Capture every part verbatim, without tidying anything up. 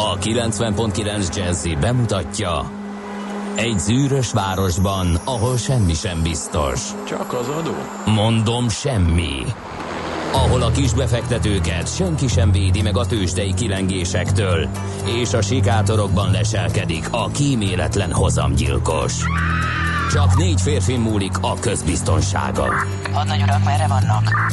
A kilencven pont kilenc Jazzy bemutatja: egy zűrös városban, ahol semmi sem biztos. Csak az adó? Mondom, semmi. Ahol a kisbefektetőket senki sem védi meg a tőzsdei kilengésektől, és a sikátorokban leselkedik a kíméletlen hozamgyilkos. Csak négy férfi múlik a közbiztonsága. Hadnagy urak, merre vannak?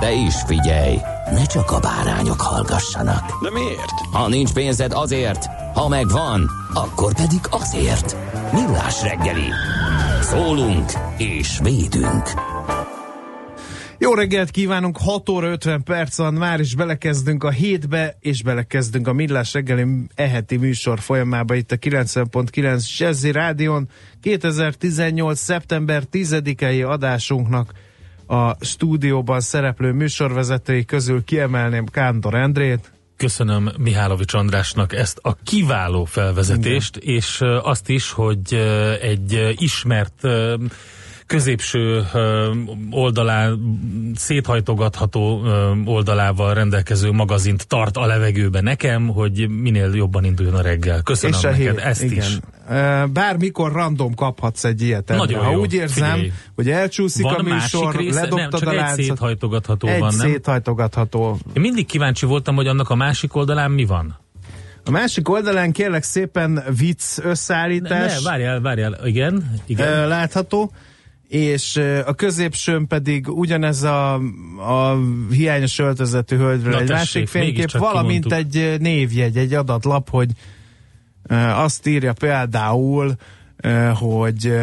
De is figyelj, ne csak a bárányok hallgassanak. De miért? Ha nincs pénzed, azért, ha megvan, akkor pedig azért. Millás reggeli. Szólunk és védünk. Jó reggelt kívánunk, hat óra ötven perc, már is belekezdünk a hétbe, és belekezdünk a Millás reggeli eheti műsor folyamába itt a kilencven pont kilenc Jazzy Rádion. kétezer-tizennyolc szeptember tizedikei adásunknak a stúdióban szereplő műsorvezetői közül kiemelném Kántor Endrét. Köszönöm Mihálovics Andrásnak ezt a kiváló felvezetést, igen, és azt is, hogy egy ismert középső oldalá, széthajtogatható oldalával rendelkező magazint tart a levegőbe nekem, hogy minél jobban induljon a reggel. Köszönöm a neked hét, ezt igen. is. Bármikor random kaphatsz egy ilyet. Nagyon ha jó, úgy érzem, figyelj, hogy elcsúszik van a műsor, ledobtad nem, csak a láncot. Egy széthajtogatható egy van, nem? Széthajtogatható. Én mindig kíváncsi voltam, hogy annak a másik oldalán mi van. A másik oldalán kérlek szépen vicc összeállítás. Ne, ne, várjál, várjál, igen. igen. Látható. És a középsőn pedig ugyanez a, a hiányos öltözetű hölgyről egy tessék, másik fénykép, valamint kimondtuk egy névjegy, egy adatlap, hogy azt írja például, hogy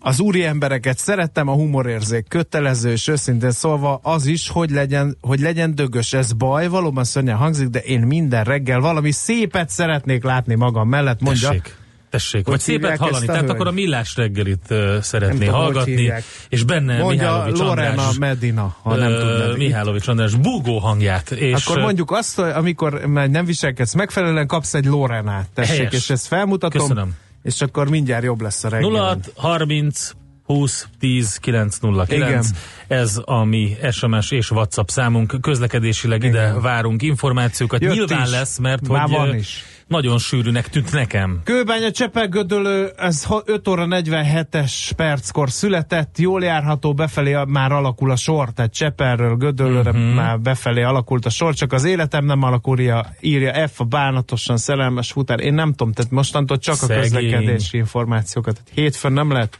az úri embereket szerettem, a humorérzék kötelező, és őszintén szólva az is, hogy legyen, hogy legyen dögös, ez baj, valóban szörnyen hangzik, de én minden reggel valami szépet szeretnék látni magam mellett, mondja. Tessék. Tessék, hogy vagy szépet hallani, tehát hölgy? Akkor a Millás reggelit uh, szeretné tudom, hallgatni, és benne mondja Mihálovics Lorena András, Medina, ha nem uh, tudnád, Mihálovics András búgó hangját. És akkor mondjuk azt, hogy amikor nem viselkedsz megfelelően, kapsz egy Lorenát, tessék, helyes, és ezt felmutatom. Köszönöm. És akkor mindjárt jobb lesz a reggelen. nulla hat harminc húsz tíz kilenc nulla kilenc, ez a mi es em es és WhatsApp számunk, közlekedésileg igen, ide várunk információkat. Jött nyilván is lesz, mert már hogy van is. Nagyon sűrűnek tűnt nekem. Kőbánya Csepel-Gödöllő, ez öt óra negyvenhetes perckor született, jól járható, befelé már alakul a sor, tehát Csepelről Gödöllőre uh-huh. már befelé alakult a sor, csak az életem nem alakul, írja F a bánatosan szerelmes futár. Én nem tudom, tehát mostantól csak szegény a közlekedési információkat. Hétfőn nem lehet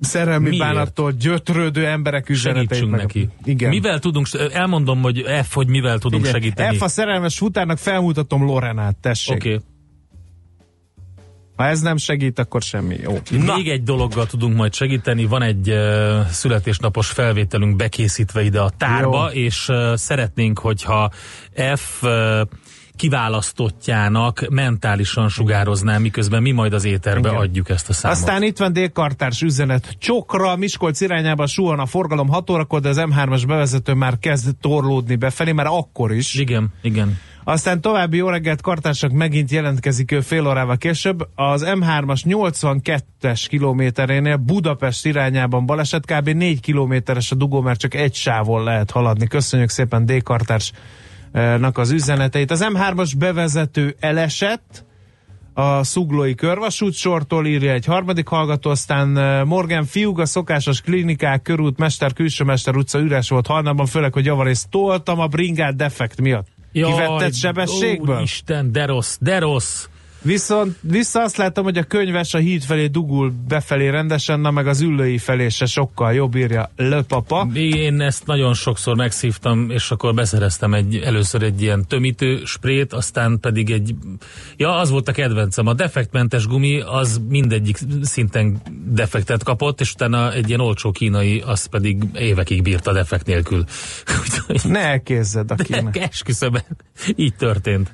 szerelmi miért? Bánattól gyötrődő emberek üzeneteit meg neki. Igen. Mivel tudunk, elmondom, hogy F, hogy mivel tudunk igen segíteni. F a szerelmes futárnak, felmutatom Lorenát, tessék. Oké. Okay. Ha ez nem segít, akkor semmi. Jó. Na. Még egy dologgal tudunk majd segíteni, van egy uh, születésnapos felvételünk bekészítve ide a tárba, jó, és uh, szeretnénk, hogyha F uh, kiválasztottjának mentálisan sugározná, miközben mi majd az éterbe igen adjuk ezt a számot. Aztán itt van Dél-Kartárs üzenet. Csokra, Miskolc irányába suhan a forgalom hat órakor, de az M hármas bevezető már kezd torlódni befelé, már akkor is. Igen, igen. Aztán további jó reggelt, Kartársak, megint jelentkezik ő fél órával később. Az M hármas nyolcvankettes kilométerénél Budapest irányában baleset, kb. négy kilométeres a dugó, mert csak egy sávon lehet haladni. Köszönjük szépen Dél-Kartárs nak az üzeneteit. Az M hármas bevezető elesett a Szuglói körvasút sortól, írja egy harmadik hallgató, aztán Morgan Fiúg, a szokásos klinikák, körút, mester, külsőmester utca üres volt hajnalban, főleg, hogy javarészt toltam a bringát defekt miatt. Jaj, kivetted sebességből? Úristen, de rossz, de rossz! Viszont vissza azt látom, hogy a könyves a híd felé dugul befelé rendesen, na meg az üllői felé se sokkal jobb, írja Löpapa. Én ezt nagyon sokszor megszívtam, és akkor beszereztem egy, először egy ilyen tömítő sprét, aztán pedig egy, ja, az volt a kedvencem, a defektmentes gumi, az mindegyik szinten defektet kapott, és utána egy ilyen olcsó kínai, az pedig évekig bírt a defekt nélkül. Ne elkézzed a kínai. De esküszöm, így történt.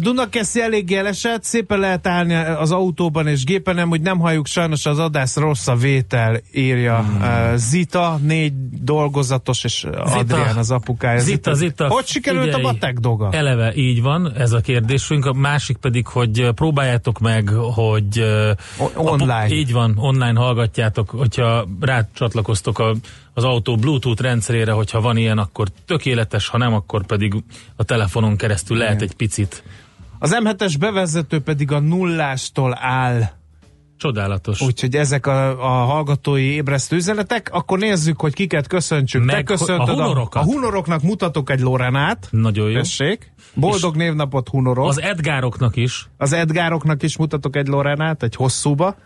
Dunakeszi eléggé elesett, szépen lehet állni az autóban és gépen, nem, hogy nem halljuk sajnos az adás, rossz a vétel, írja hmm. Zita, négy dolgozatos, és Adrián az apukája. Zita, Zita. Hogy sikerült figyelj, a matek doga? Eleve így van, ez a kérdésünk, a másik pedig, hogy próbáljátok meg, hogy online. Apu, így van, online hallgatjátok, hogyha rácsatlakoztok a az autó Bluetooth rendszerére, hogyha van ilyen, akkor tökéletes, ha nem, akkor pedig a telefonon keresztül lehet igen. Egy picit. Az em hetes bevezető pedig a nullástól áll. Csodálatos. Úgyhogy ezek a, a hallgatói ébresztő üzenetek, akkor nézzük, hogy kiket köszöntsük. Meg Te köszöntöd a hunorokat. A, a hunoroknak mutatok egy Lorenát. Nagyon jó. Tessék. Boldog és névnapot, hunorok. Az Edgároknak is. Az Edgároknak is mutatok egy Lorenát, egy hosszúba.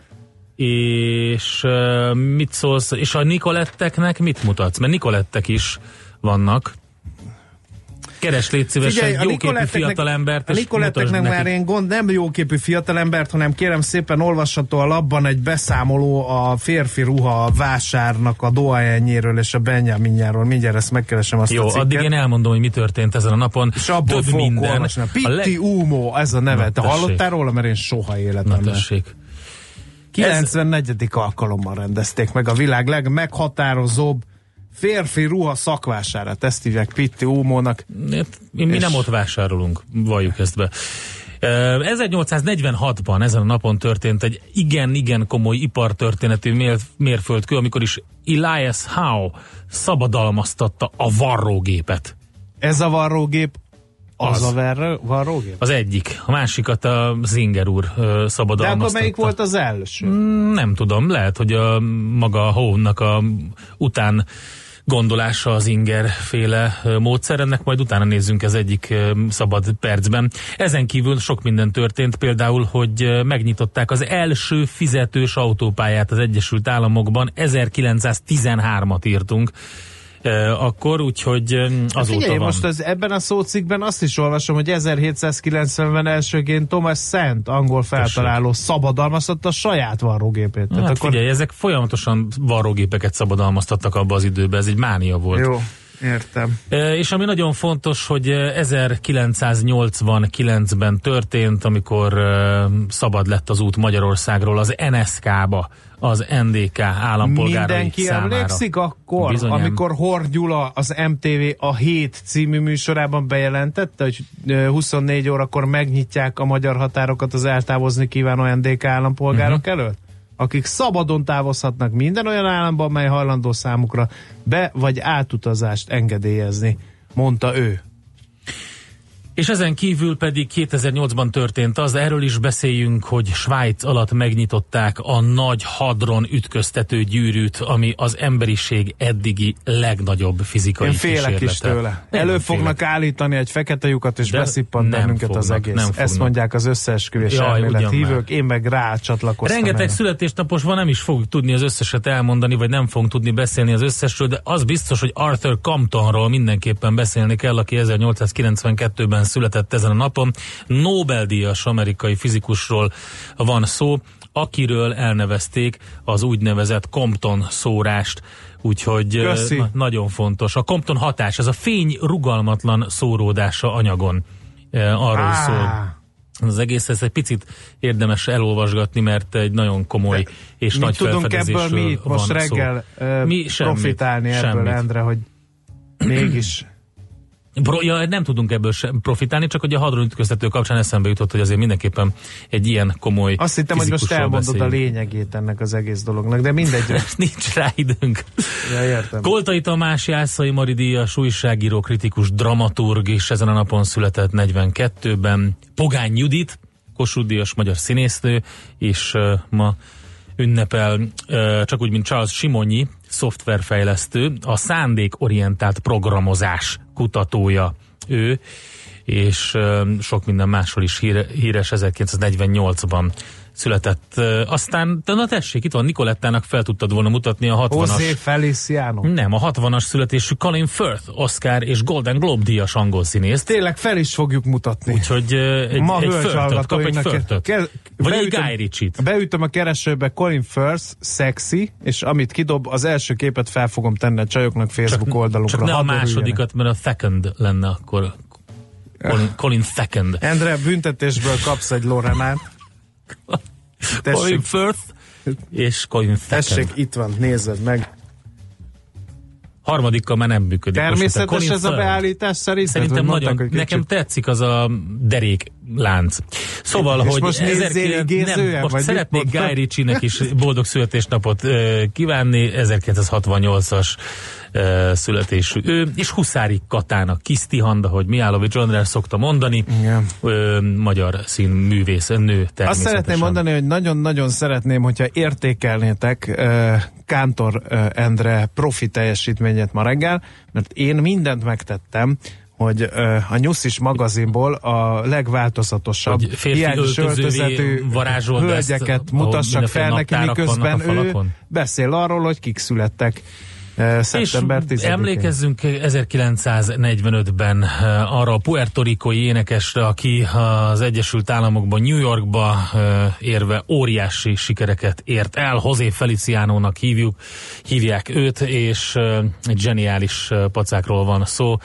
És uh, mit szólsz, és a Nikoletteknek mit mutatsz? Mert Nikolettek is vannak. Keres légy szívesen egy jóképű fiatalembert. A Nikoletteknek már én gond, nem jóképű fiatalembert, hanem kérem szépen olvasható a labban egy beszámoló a férfi ruha vásárnak a dohányéről és a Benjaminjáról. Mindjárt ezt megkeresem, azt jó, a cikket. Jó, addig én elmondom, hogy mi történt ezen a napon. És abból több minden. Pitti Uomo, ez a neve. Te hallottál róla? Mert én soha életemben. kilencvennegyedik alkalommal rendezték meg a világ legmeghatározóbb férfi ruha szakvásárát. Ezt hívják Pitti Uomónak. Mi, mi nem ott vásárolunk, valljuk ezt be. ezernyolcszáznegyvenhatban ezen a napon történt egy igen-igen komoly ipartörténeti mérföldkő, amikor is Elias Howe szabadalmaztatta a varrógépet. Ez a varrógép? Az, az a varrógép? Az egyik. A másikat a Zinger úr szabadalmaztatta. De akkor melyik volt az első? Nem tudom. Lehet, hogy a maga a Howe-nak a után gondolása az Zinger-féle módszer. Ennek majd utána nézzünk az egyik szabad percben. Ezen kívül sok minden történt. Például, hogy megnyitották az első fizetős autópályát az Egyesült Államokban. ezerkilencszáztizenhármat írtunk. Akkor, úgyhogy azóta figyelj, van. Most az, ebben a szócikkben azt is olvasom, hogy ezerhétszázkilencvenben elsőként Thomas Saint angol feltaláló szabadalmaztatta a saját varrógépét. Hát akkor figyelj, ezek folyamatosan varrógépeket szabadalmaztattak abba az időben, ez egy mánia volt. Jó, értem. És ami nagyon fontos, hogy ezerkilencszáznyolcvankilencben történt, amikor szabad lett az út Magyarországról az en es ká-ba. Az en dé ká állampolgárai mindenki számára. Mindenki emlékszik akkor, bizonyám, amikor Horn Gyula az em té vé a Hét című műsorában bejelentette, hogy huszonnégy órakor megnyitják a magyar határokat az eltávozni kívánó en dé ká állampolgárok uh-huh. előtt, akik szabadon távozhatnak minden olyan államban, mely hajlandó számukra be- vagy átutazást engedélyezni, mondta ő. És ezen kívül pedig kétezer-nyolcban történt az, erről is beszéljünk, hogy Svájc alatt megnyitották a nagy hadron ütköztető gyűrűt, ami az emberiség eddigi legnagyobb fizikai kísérlete. Én félek is tőle. Én Elő fognak félek. állítani egy fekete lyukat, és beszippant bennünket fognak, az egész. Ezt mondják az összeesküvés elmélet hívők, én meg rácsatlakoztam. Rengeteg el. születésnapos van, nem is fogjuk tudni az összeset elmondani, vagy nem fogunk tudni beszélni az összesről, de az biztos, hogy Arthur Comptonról mindenképpen beszélni kell, aki ezernyolcszázkilencvenkettőben született ezen a napon. Nobel-díjas amerikai fizikusról van szó, akiről elnevezték az úgynevezett Compton szórást. Úgyhogy Köszi. nagyon fontos. A Compton hatás, ez a fény rugalmatlan szóródása anyagon. Arról Á. szól. Az egész, ez egy picit érdemes elolvasgatni, mert egy nagyon komoly és mi nagy felfedezésről mi itt van most reggel szó. Mi semmit, profitálni ebből, semmit. Endre, hogy mégis ja, nem tudunk ebből sem profitálni, csak hogy a hadronütköztető kapcsán eszembe jutott, hogy azért mindenképpen egy ilyen komoly fizikusról. Azt hittem, hogy most elmondod beszéljünk. a lényegét ennek az egész dolognak, de mindegy. Nincs rá időnk. Ja, Koltai Tamás, Jászai Mari díjas, újságíró, kritikus, dramaturg, és ezen a napon született negyvenkettőben. Pogány Judit, Kossuth díjas magyar színésznő, és uh, ma ünnepel, uh, csak úgy, mint Charles Simonyi, szoftverfejlesztő, a szándékorientált programozás kutatója ő, és sok minden másról is híres, ezerkilencszáznegyvennyolcban született. Aztán, na tessék, itt van, Nicolettának fel tudtad volna mutatni a hatvanas... José Feliciano. Nem, a hatvanas születésű Colin Firth, Oscar és Golden Globe díjas angol színész. Tényleg fel is fogjuk mutatni. Úgyhogy egy, ma egy Firth-öt kap, egy Firth-öt. Kez... Vagy beütöm, egy Guy Ritchie-t. Beütöm a keresőbe Colin Firth, sexy, és amit kidob, az első képet fel fogom tenni a csajoknak Facebook csak, oldalukra. Csak ne a másodikat, mert a second lenne akkor. Colin, Colin second. Endre, büntetésből kapsz egy Lorenát. Colin Firth és Colin second. Tessék, itt van, nézed meg. Harmadikkal már nem működik. Természetes ez a beállítás szerinted? Szerintem nagyon, nekem tetszik az a derék lánc. Szóval, és hogy most ezerkilencszáz... nem, most szeretnék Guy Ritchie-nek is boldog születésnapot uh, kívánni, ezerkilencszázhatvannyolcas uh, születésű ő, és Huszári Katának, Kisztihanda, hogy Mihálovics András szokta mondani, uh, magyar színművész, nő természetesen. Azt szeretném mondani, hogy nagyon-nagyon szeretném, hogyha értékelnétek uh, Kántor uh, Endre profi teljesítményét ma reggel, mert én mindent megtettem, hogy a Nyuszis magazinból a legváltozatosabb hiányos öltözetű hölgyeket ezt, mutassak fel neki, miközben ő beszél arról, hogy kik születtek szeptember tizedikén. Emlékezzünk ezerkilencszáznegyvenötben arra a puertorikói énekesre, aki az Egyesült Államokban, New Yorkba érve óriási sikereket ért el. José Felicianónak hívjuk, hívják őt, és egy zseniális pacákról van szó.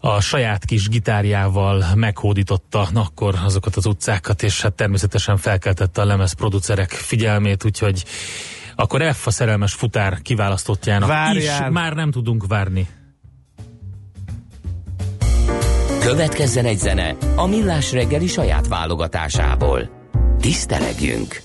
A saját kis gitárjával meghódította akkor azokat az utcákat, és hát természetesen felkeltette a lemezproducerek figyelmét, úgyhogy akkor F a szerelmes futár kiválasztottjának. Várjál. Is már nem tudunk várni. Következzen egy zene a Millás reggeli saját válogatásából. Tisztelegjünk!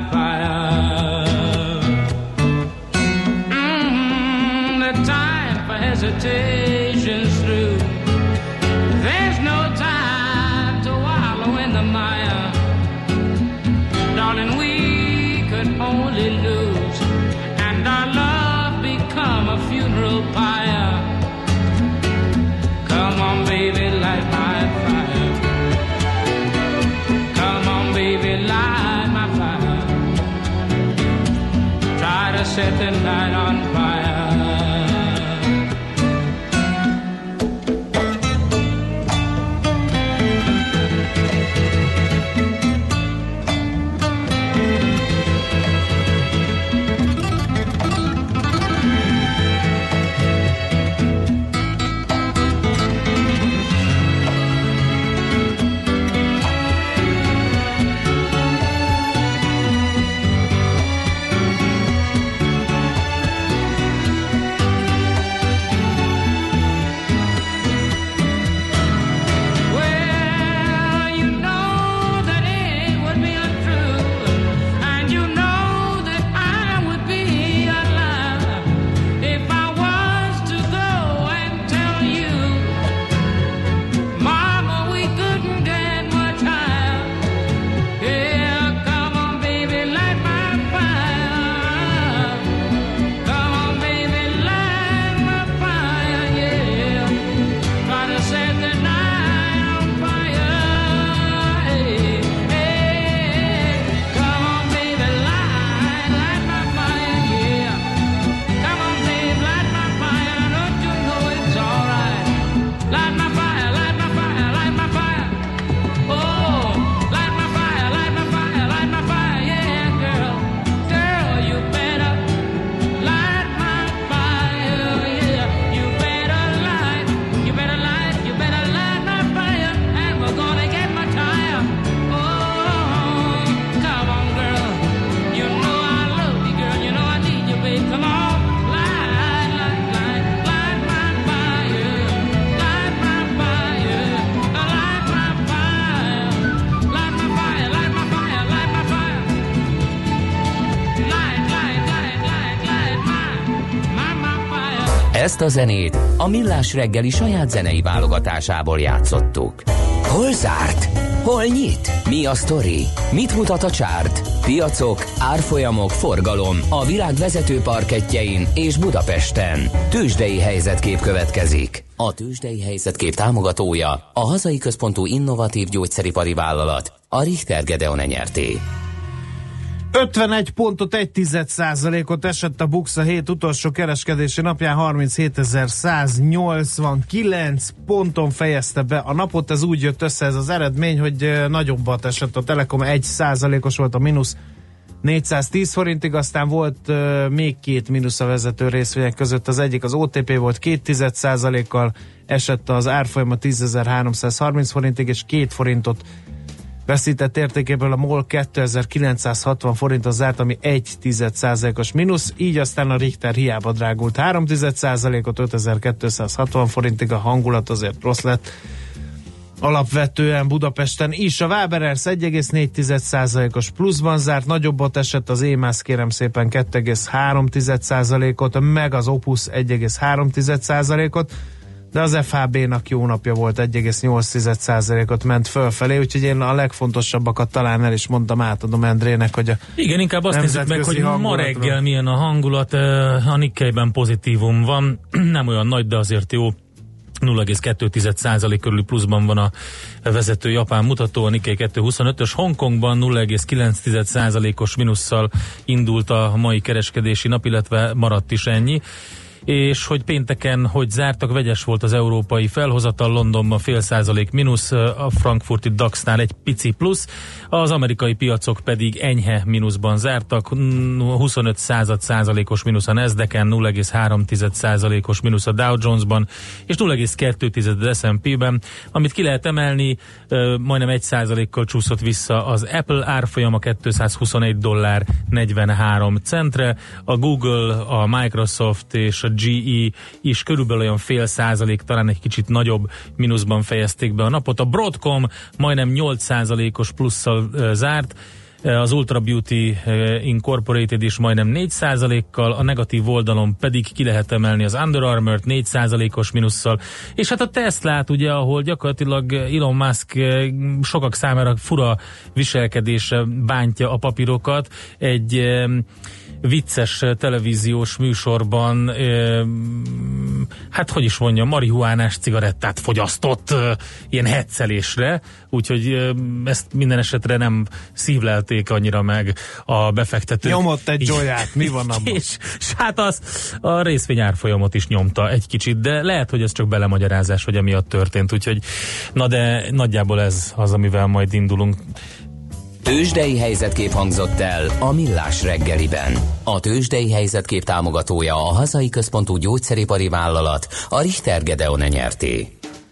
fire. Hesitation's through. There's no time to wallow in the mire. Darling, we could only lose, and our love become a funeral pyre. Come on, baby, light my fire. Come on, baby, light my fire. Try to set the night on fire. Ezt a zenét a Millás reggeli saját zenei válogatásából játszottuk. Hol zárt? Hol nyit? Mi a sztori? Mit mutat a csárt? Piacok, árfolyamok, forgalom a világ vezető parkettjein és Budapesten. Tőzsdei helyzetkép következik. A tőzsdei helyzetkép támogatója a hazai központú innovatív gyógyszeripari vállalat, a Richter Gedeon nyerté. ötvenegy pontot, egy tized százalékot esett a BUX a hét utolsó kereskedési napján, harminchétezer-száznyolcvankilenc ponton fejezte be a napot. Ez úgy jött össze ez az eredmény, hogy nagyobbat esett a Telekom, egy százalékos volt a mínusz, négyszáztíz forintig, aztán volt uh, még két mínusz a vezető részvények között, az egyik az o té pé volt, két tized százalékkal esett az árfolyama tízezer-háromszázharminc forintig, és két forintot veszített értékéből a MOL, kétezer-kilencszázhatvan forintot zárt, ami egy tized százalékos mínusz, így aztán a Richter hiába drágult három tized százalékot, ötezer-kétszázhatvan forintig, a hangulat azért rossz lett. Alapvetően Budapesten is a Waberer's egy egész négy tized százalékos pluszban zárt, nagyobbat esett az E-MASZ, kérem szépen, két egész három tized százalékot, meg az Opus egy egész három tized százalékot, de az ef há bének jó napja volt, egy egész nyolc tized százalékot ment fölfelé, úgyhogy én a legfontosabbakat talán el is mondtam, átadom Endrének, hogy a igen, inkább azt nézzük meg, hogy ma reggel milyen a hangulat. A Nikkeiben pozitívum van, nem olyan nagy, de azért jó, nulla egész két tized százalék körüli pluszban van a vezető japán mutató, a Nikkei kétszázhuszonötös. Hongkongban nulla egész kilenc tized százalékos minusszal indult a mai kereskedési nap, illetve maradt is ennyi. És hogy pénteken hogy zártak, vegyes volt az európai felhozatal, Londonban fél százalék mínusz, a frankfurti daxnál egy pici plusz, az amerikai piacok pedig enyhe mínuszban zártak, huszonöt század százalékos mínusz a Nasdaqen, nulla egész három tized százalékos mínusz a Dow Jonesban, és nulla egész két tized es and pé-ben, amit ki lehet emelni, majdnem egy százalékkal csúszott vissza az Apple árfolyama kétszázhuszonegy dollár negyvenhárom centre, a Google, a Microsoft és a gé e is körülbelül olyan fél százalék, talán egy kicsit nagyobb mínuszban fejezték be a napot. A Broadcom majdnem nyolc százalékos plusszal zárt, az Ultra Beauty Incorporated is majdnem négy százalékkal, a negatív oldalon pedig ki lehet emelni az Under Armour-t négy százalékos minusszal, és hát a Teslát, ugye, ahol gyakorlatilag Elon Musk sokak számára fura viselkedése bántja a papírokat, egy vicces televíziós műsorban e, hát hogy is mondja, marihuánás cigarettát fogyasztott e, ilyen heccelésre, úgyhogy e, ezt minden esetre nem szívlelték annyira meg a befektetők. Nyomott egy joyát, mi van abban? És, és hát az a részvény árfolyamot is nyomta egy kicsit, de lehet, hogy ez csak belemagyarázás, hogy emiatt történt, úgyhogy na de nagyjából ez az, amivel majd indulunk. Tőzsdei helyzetkép hangzott el a Millás reggeliben. A tőzsdei helyzetkép támogatója a hazai központú gyógyszeripari vállalat, a Richter Gedeon nyerté.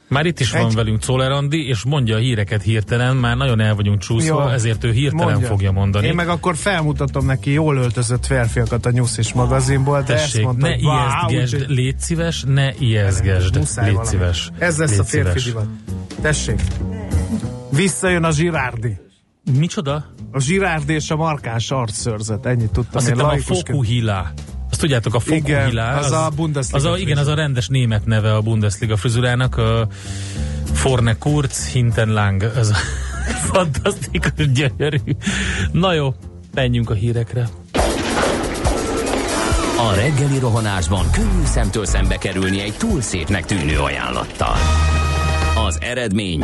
Már itt is van Egy... velünk Czöller Andi, és mondja a híreket hirtelen, már nagyon el vagyunk csúszva, jó, ezért ő hirtelen mondja. Fogja mondani. Én meg akkor felmutatom neki jól öltözött férfiakat a News és magazinból, de tessék, ezt mondta, ne ijesztgesd, úgy... légy szíves, ne ijesztgesd, légy szíves. Ez lesz légy a férfi divat. Tessék, visszajön a Girardi. Micsoda? A Girardi és a markáns arcszőrzet, ennyit tudtam. Azt én laikusként. Azt a Fokuhila. Azt tudjátok, a Fokuhila. Az, az a Bundesliga. Az a, igen, az a rendes német neve a Bundesliga frizurának. A Vorne kurz, hinten lang. Ez fantasztikus, gyönyörű. Na jó, menjünk a hírekre. A reggeli rohanásban könnyű szemtől szembe kerülni egy túl szépnek tűnő ajánlattal. Az eredmény...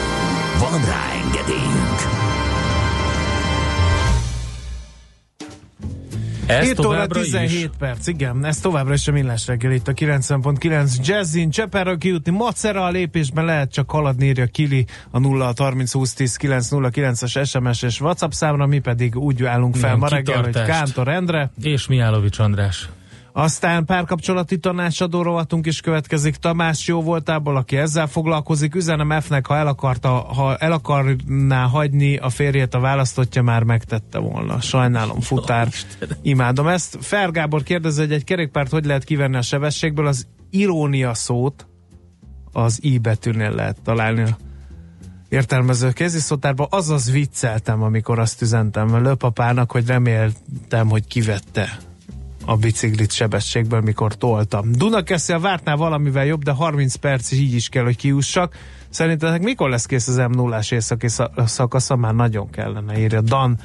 Van rá engedélyünk. hét óra tizenhét perc, igen, ez továbbra is a Millás reggel, itt a kilencven pont kilenc Jazzin. Cseperről kijutni macera, a lépésben lehet csak haladni, írja Kili a nulla harminc húsz tíz kilenc nulla kilences es em es és WhatsApp számra, mi pedig úgy állunk fel ma reggel, hogy Kántor Endre és Mihálovics András. Aztán párkapcsolati tanácsadó rovatunk is következik. Tamás jó voltából, aki ezzel foglalkozik. Üzenem F-nek, ha el, akarta, ha el akarná hagyni a férjét, a választottja már megtette volna. Sajnálom, futár. Imádom ezt. Fer Gábor kérdezi, hogy egy kerékpárt hogy lehet kivenni a sebességből? Az irónia szót az I betűnél lehet találni a értelmező kéziszótárban. Azaz vicceltem, amikor azt üzentem a lőpapának, hogy reméltem, hogy kivette a biciklit sebességből, mikor toltam. Dunakeszi a vártnál valamivel jobb, de harminc perc így is kell, hogy kiussak. Szerintetek mikor lesz kész az M nullás északi szakasza? Már nagyon kellene, írja Dan.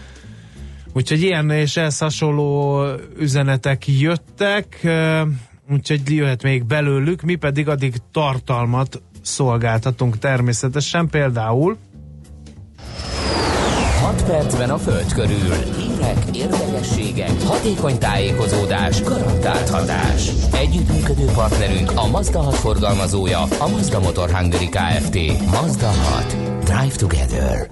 Úgyhogy ilyen és ehhez hasonló üzenetek jöttek, úgyhogy jöhet még belőlük, mi pedig addig tartalmat szolgáltatunk természetesen, például hat percben a Föld körül. Hírek, érdekességek, hatékony tájékozódás, garantált hatás. Együttműködő partnerünk a Mazda hat forgalmazója, a Mazda Motor Hungary Kft. Mazda hat. Drive together.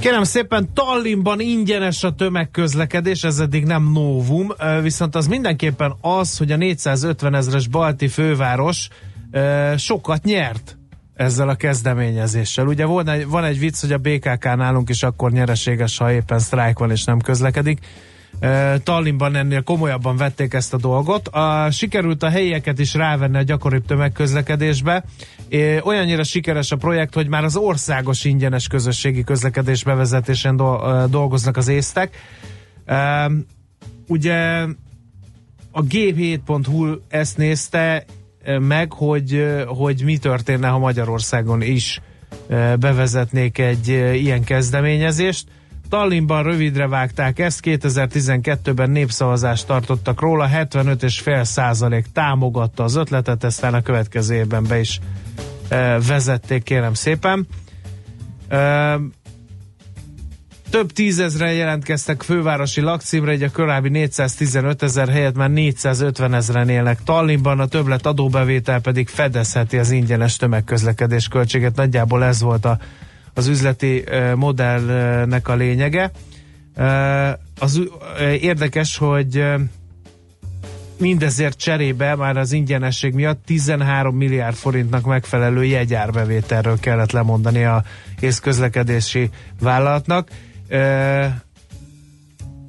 Kérem szépen, Tallinnban ingyenes a tömegközlekedés, ez eddig nem novum, viszont az mindenképpen az, hogy a négyszázötven ezres balti főváros sokat nyert ezzel a kezdeményezéssel. Ugye van egy, van egy vicc, hogy a bé ká ká nálunk is akkor nyereséges, ha éppen sztrájk van és nem közlekedik. Tallinnban ennél komolyabban vették ezt a dolgot. A, sikerült a helyieket is rávenni a gyakoribb tömegközlekedésbe. É, olyannyira sikeres a projekt, hogy már az országos ingyenes közösségi közlekedés bevezetésén do, dolgoznak az észtek. E, ugye a gé hét pont hu ezt nézte meg, hogy, hogy mi történne, ha Magyarországon is bevezetnék egy ilyen kezdeményezést. Tallinnban rövidre vágták ezt, kétezer-tizenkettőben népszavazást tartottak róla, hetvenöt egész öt százalék támogatta az ötletet, aztán a következő évben be is vezették, kérem szépen. Több tízezren jelentkeztek fővárosi lakcímre, így a korábbi négyszáztizenöt ezer helyett már négyszázötven ezeren élnek Tallinnban, a többlet adóbevétel pedig fedezheti az ingyenes tömegközlekedés költséget. Nagyjából ez volt a, az üzleti modellnek a lényege. Az érdekes, hogy mindezért cserébe már az ingyenesség miatt tizenhárom milliárd forintnak megfelelő jegyárbevételről kellett lemondani a észközlekedési vállalatnak. Uh,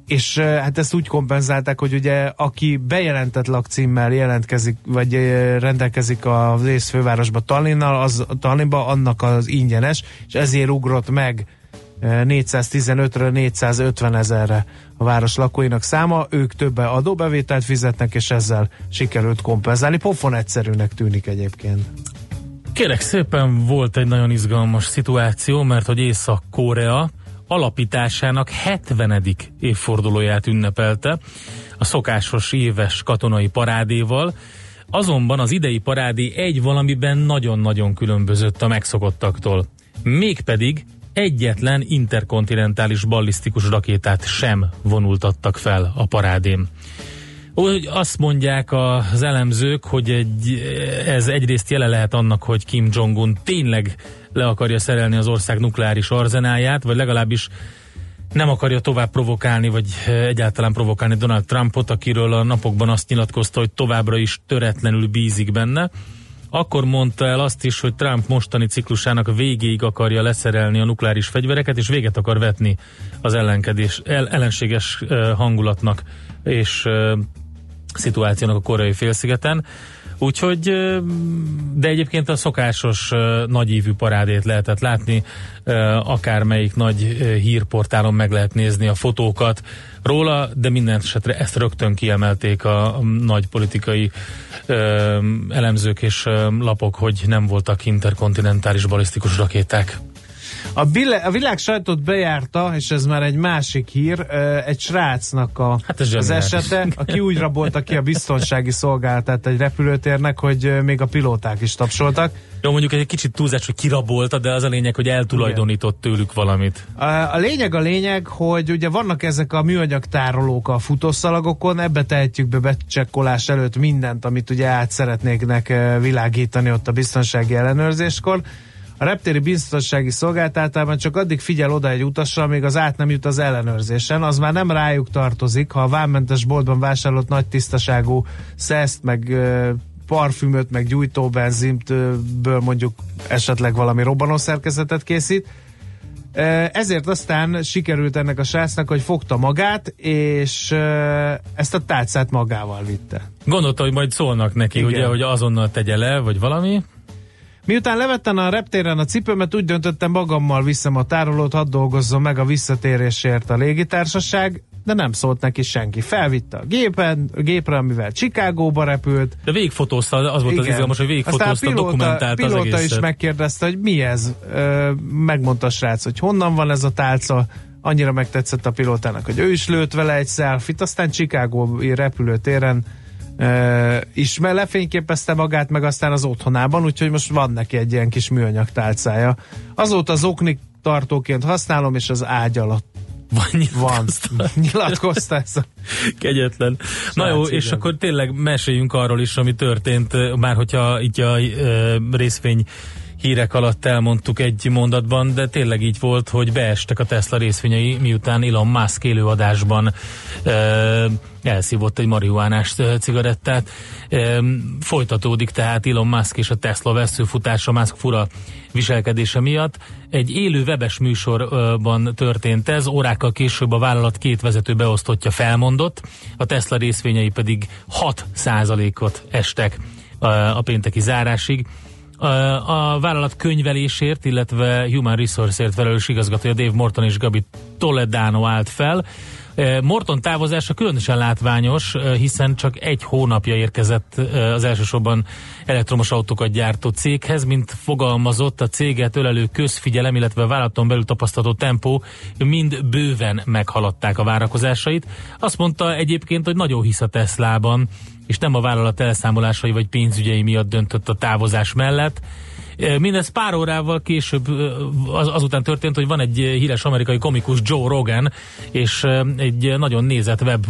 és uh, hát ezt úgy kompenzálták, hogy ugye aki bejelentett lakcímmel jelentkezik, vagy uh, rendelkezik az észfővárosba Tallinnal, az Tallinnba, annak az ingyenes, és ezért ugrott meg uh, négyszáztizenötről négyszázötven ezerre a város lakóinak száma, ők több adóbevételt fizetnek, és ezzel sikerült kompenzálni. Pofon egyszerűnek tűnik egyébként. Kérek szépen, volt egy nagyon izgalmas szituáció, mert hogy Észak-Korea alapításának hetvenedik évfordulóját ünnepelte a szokásos éves katonai parádéval, azonban az idei parádé egy valamiben nagyon-nagyon különbözött a megszokottaktól. Mégpedig egyetlen interkontinentális ballisztikus rakétát sem vonultattak fel a parádén. Úgy azt mondják az elemzők, hogy egy, ez egyrészt jele lehet annak, hogy Kim Jong-un tényleg le akarja szerelni az ország nukleáris arzenáját, vagy legalábbis nem akarja tovább provokálni, vagy egyáltalán provokálni Donald Trumpot, akiről a napokban azt nyilatkozta, hogy továbbra is töretlenül bízik benne. Akkor mondta el azt is, hogy Trump mostani ciklusának végéig akarja leszerelni a nukleáris fegyvereket, és véget akar vetni az ellenkedés, el, ellenséges hangulatnak és szituációnak a koreai félszigeten. Úgyhogy, de egyébként a szokásos nagyívű parádét lehetett látni, akármelyik nagy hírportálon meg lehet nézni a fotókat róla, de minden esetre ezt rögtön kiemelték a nagy politikai elemzők és lapok, hogy nem voltak interkontinentális balisztikus rakéták. A, bile- a világ sajtót bejárta, és ez már egy másik hír, egy srácnak a, hát az esete, aki úgy rabolta ki a biztonsági szolgálatát egy repülőtérnek, hogy még a pilóták is tapsoltak. Jó, mondjuk egy kicsit túlzás, hogy kirabolta, de az a lényeg, hogy eltulajdonított tőlük valamit. A, a lényeg a lényeg, hogy ugye vannak ezek a műanyag tárolók a futószalagokon, ebbe tehetjük be becsekkolás előtt mindent, amit ugye át szeretnéknek világítani ott a biztonsági ellenőrzéskor. A reptéri biztonsági szolgáltatában csak addig figyel oda egy utasra, amíg az át nem jut az ellenőrzésen. Az már nem rájuk tartozik, ha a vámmentes boltban vásárolt nagy tisztaságú szeszt, meg euh, parfümöt, meg gyújtóbenzinből mondjuk esetleg valami robbanószerkezetet készít. Ezért aztán sikerült ennek a srácnak, hogy fogta magát, és ezt a tálcát magával vitte. Gondolta, hogy majd szólnak neki, igen, ugye, hogy azonnal tegye le, vagy valami. Miután levettem a reptéren a cipőmet, úgy döntöttem, magammal viszem a tárolót, hadd dolgozzon meg a visszatérésért a légitársaság, de nem szólt neki senki. Felvitte a gépen, a gépre, amivel Chicagóba repült. De végigfotózta, az volt, igen, az izgalmas, hogy végigfotózta, aztán a pilóta, dokumentált az egészet. A pilóta is megkérdezte, hogy mi ez. Ö, megmondta a srác, hogy honnan van ez a tálca. Annyira megtetszett a pilótának, hogy ő is lőtt vele egy selfie-t, aztán Chicagói repülőtéren Uh, is lefényképezte magát, meg aztán az otthonában, úgyhogy most van neki egy ilyen kis műanyag tálcája. Azóta az oknik tartóként használom, és az ágy alatt van. van. Nyilatkozta ez a... Kegyetlen. Sánc, Na jó, igen. És akkor tényleg meséljünk arról is, ami történt, már hogyha így a e, részvény hírek alatt elmondtuk egy mondatban, de tényleg így volt, hogy beestek a Tesla részvényei, miután Elon Musk élőadásban e, elszívott egy marihuánás cigarettát. E, folytatódik tehát Elon Musk és a Tesla vesszőfutása Musk fura viselkedése miatt. Egy élő webes műsorban történt ez, órákkal később a vállalat két vezető beosztottja felmondott, a Tesla részvényei pedig hat százalékot estek a pénteki zárásig. A vállalat könyvelésért, illetve Human Resource-ért felelős igazgatója Dave Morton és Gabi Toledano állt fel. Morton távozása különösen látványos, hiszen csak egy hónapja érkezett az elsősorban elektromos autókat gyártó céghez, mint fogalmazott, a céget ölelő közfigyelem, illetve a vállalaton belül tapasztalható tempó mind bőven meghaladták a várakozásait. Azt mondta egyébként, hogy nagyon hisz a Teslában, és nem a vállalat elszámolásai vagy pénzügyei miatt döntött a távozás mellett. Mindez pár órával később az, azután történt, hogy van egy híres amerikai komikus, Joe Rogan, és egy nagyon nézett web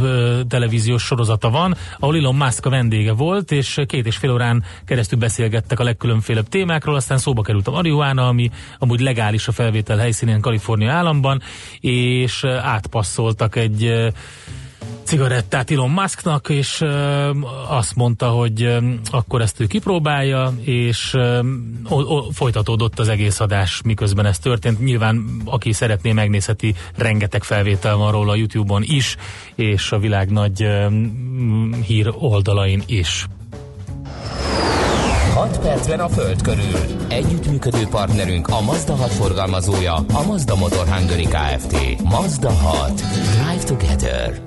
televíziós sorozata van, ahol Elon Musk a vendége volt, és két és fél órán keresztül beszélgettek a legkülönfélebb témákról, aztán szóba került a marihuána, ami amúgy legális a felvétel helyszínén Kalifornia államban, és átpasszoltak egy cigarettát Elon Musknak, és ö, azt mondta, hogy ö, akkor ezt ő kipróbálja, és ö, o, folytatódott az egész adás, miközben ez történt. Nyilván, aki szeretné, megnézheti, rengeteg felvétel van róla a YouTube-on is, és a világ nagy ö, hír oldalain is. hat percben a Föld körül. Együttműködő partnerünk a Mazda hat forgalmazója, a Mazda Motor Hungary Kft. Mazda hat. Drive together.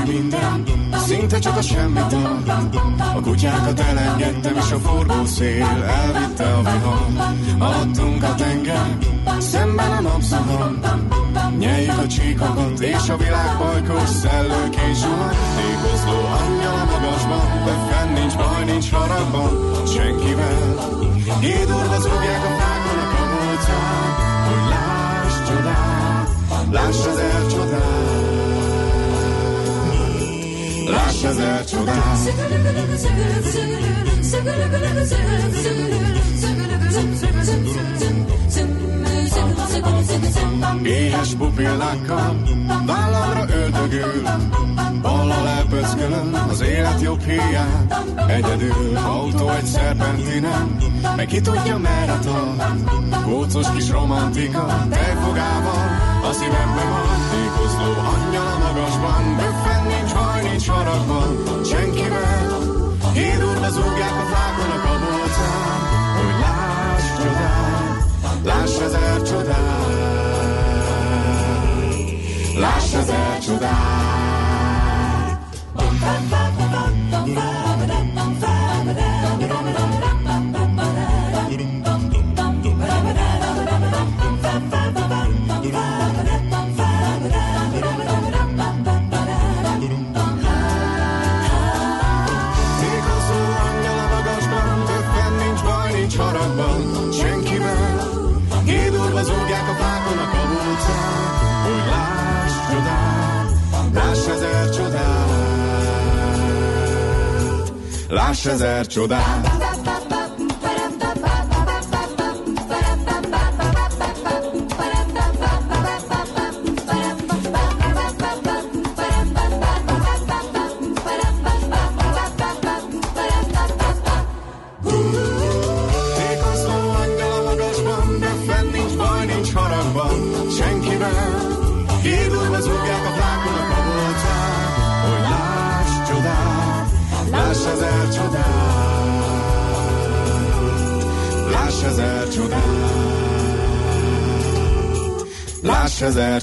dum Szinte csak a semmit adom, a kutyákat elengedtem, és a forgószél elvitte a vihar. Alattunk a tenger, szemben a napszakon, nyeljük a csíkokat, és a világ bajkos szellőké zsuhat. Tékozló angyal a magasban, de fenn nincs baj, nincs haragban senkivel. Gédurva zúgják a fákon a kabolcát, hogy láss csodát, láss az elcsodát. Láss ezer csodát! Éhes pupillákkal vállamra öldögül, ballal elpöckölöm az élet jobb híját. Egyedül autó egy szerpentinen, meg ki tudja merre tart. Kócos kis romantika tejfogával a szívembe van. Tékozló angyal a magasban, böffent nincs baj, nincs haragban senkivel. Hídurva zúgják a fákon a kabolcán, hogy láss csodát, láss ezer csodát. Láss ezer csodát! láss ezer csodát. Láss ezer csodát! Láss ezer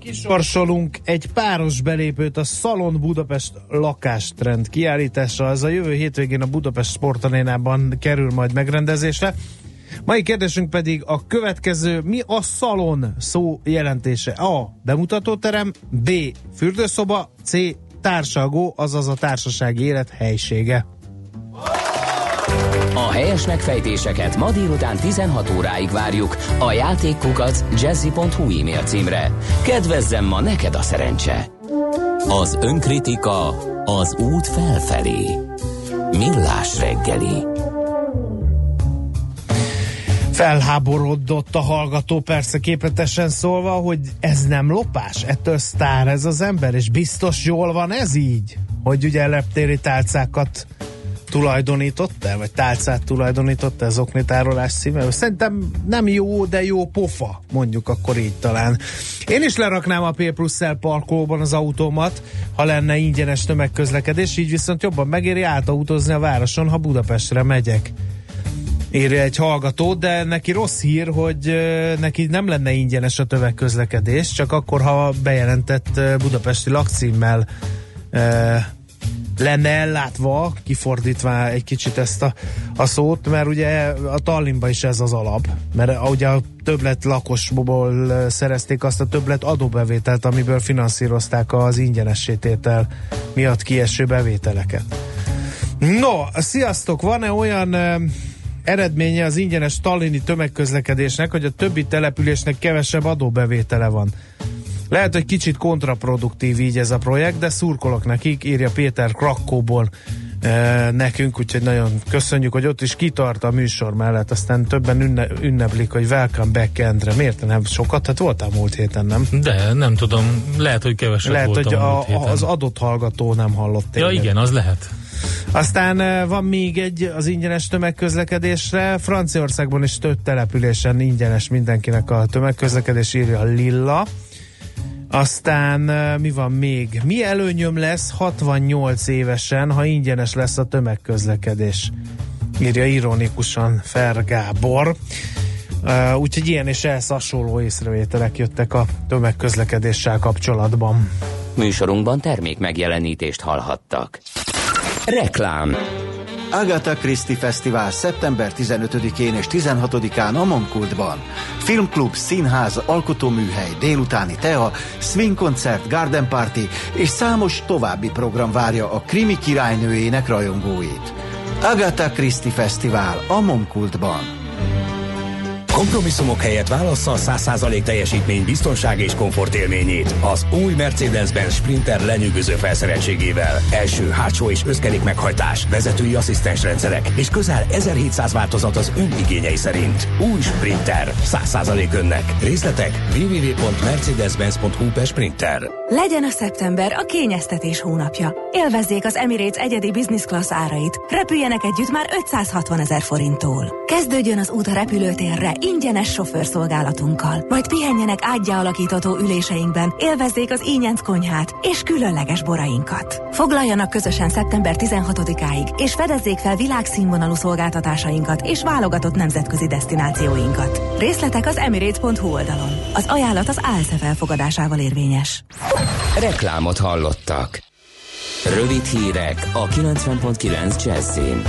Kisorsolunk egy páros belépőt a Szalon Budapest lakástrend kiállításra. Ez a jövő hétvégén a Budapest Sportarénában kerül majd megrendezésre. Mai kérdésünk pedig a következő: mi a szalon szó jelentése? A. bemutatóterem, B. fürdőszoba, C. társalgó, azaz a társasági élet helysége. A helyes megfejtéseket ma délután tizenhat óráig várjuk a játékkukac jazzy pont hu e-mail címre. Kedvezzem ma neked a szerencse! Az önkritika az út felfelé. Millás reggeli. Felháborodott a hallgató, persze képletesen szólva, hogy ez nem lopás, ettől sztár ez az ember, és biztos jól van ez így, hogy ugye reptéri tálcákat tulajdonította, vagy tálcát tulajdonította, ez oknitárolás címmel. Szerintem nem jó, de jó pofa, mondjuk akkor így talán. Én is leraknám a P plusz-el parkolóban az autómat, ha lenne ingyenes tömegközlekedés, így viszont jobban megéri átautózni a városon, ha Budapestre megyek. Írja egy hallgató, de neki rossz hír, hogy neki nem lenne ingyenes a tömegközlekedés, csak akkor, ha bejelentett budapesti lakcímmel lenne ellátva, kifordítva egy kicsit ezt a, a szót, mert ugye a Tallinnban is ez az alap, mert ugye a többlet lakosból szerezték azt a többlet adóbevételt, amiből finanszírozták az ingyenessé tétel miatt kieső bevételeket. No, sziasztok! Van-e olyan ö, eredménye az ingyenes tallinni tömegközlekedésnek, hogy a többi településnek kevesebb adóbevétele van? Lehet, hogy kicsit kontraproduktív így ez a projekt, de szurkolok nekik, írja Péter Krakkóból e, nekünk, úgyhogy nagyon köszönjük, hogy ott is kitart a műsor mellett, aztán többen ünne, ünneplik, hogy welcome back Endre. Miért nem sokat? Hát voltál múlt héten, nem? De nem tudom, lehet, hogy kevesebb lehet, voltam hogy a, múlt héten. Az adott hallgató nem hallott téged. Ja igen, az lehet. Aztán van még egy az ingyenes tömegközlekedésre. Franciaországban is több településen ingyenes mindenkinek a tömegközlekedés, írja Lilla. Aztán mi van még? Mi előnyöm lesz hatvannyolc évesen, ha ingyenes lesz a tömegközlekedés? Írja ironikusan Fer Gábor. Uh, úgyhogy ilyen és ehhez hasonló észrevételek jöttek a tömegközlekedéssel kapcsolatban. Műsorunkban termék megjelenítést hallhattak. Reklám. Agatha Christie Fesztivál szeptember tizenötödikén és tizenhatodikán a Monkultban. Filmklub, színház, alkotóműhely, délutáni tea, swingkoncert, garden party és számos további program várja a krimi királynőjének rajongóit. Agatha Christie Fesztivál a Monkultban. Kompromisszumok helyett válassza a száz százalék teljesítmény, biztonság és komfort élményét az új Mercedes-Benz Sprinter lenyűgöző felszereltségével. Első, hátsó és összkerék meghajtás, vezetői asszisztens rendszerek és közel ezerhétszáz változat az ön igényei szerint. Új Sprinter, száz százalék önnek. Részletek double-u double-u double-u pont mercedes benz pont hu per sprinter. Legyen a szeptember a kényeztetés hónapja. Élvezzék az Emirates egyedi business class árait. Repüljenek együtt már ötszázhatvanezer forinttól. Kezdődjön az út a repülőtérre ingyenes sofőrszolgálatunkkal, majd pihenjenek ágyjá alakítató üléseinkben, élvezzék az ínyenc konyhát és különleges borainkat. Foglaljanak közösen szeptember tizenhatodikáig, és fedezzék fel világszínvonalú szolgáltatásainkat és válogatott nemzetközi desztinációinkat. Részletek az emirates pont hu oldalon. Az ajánlat az á es ef elfogadásával érvényes. Reklámot hallottak. Rövid hírek a kilencven pont kilenc Jazzin.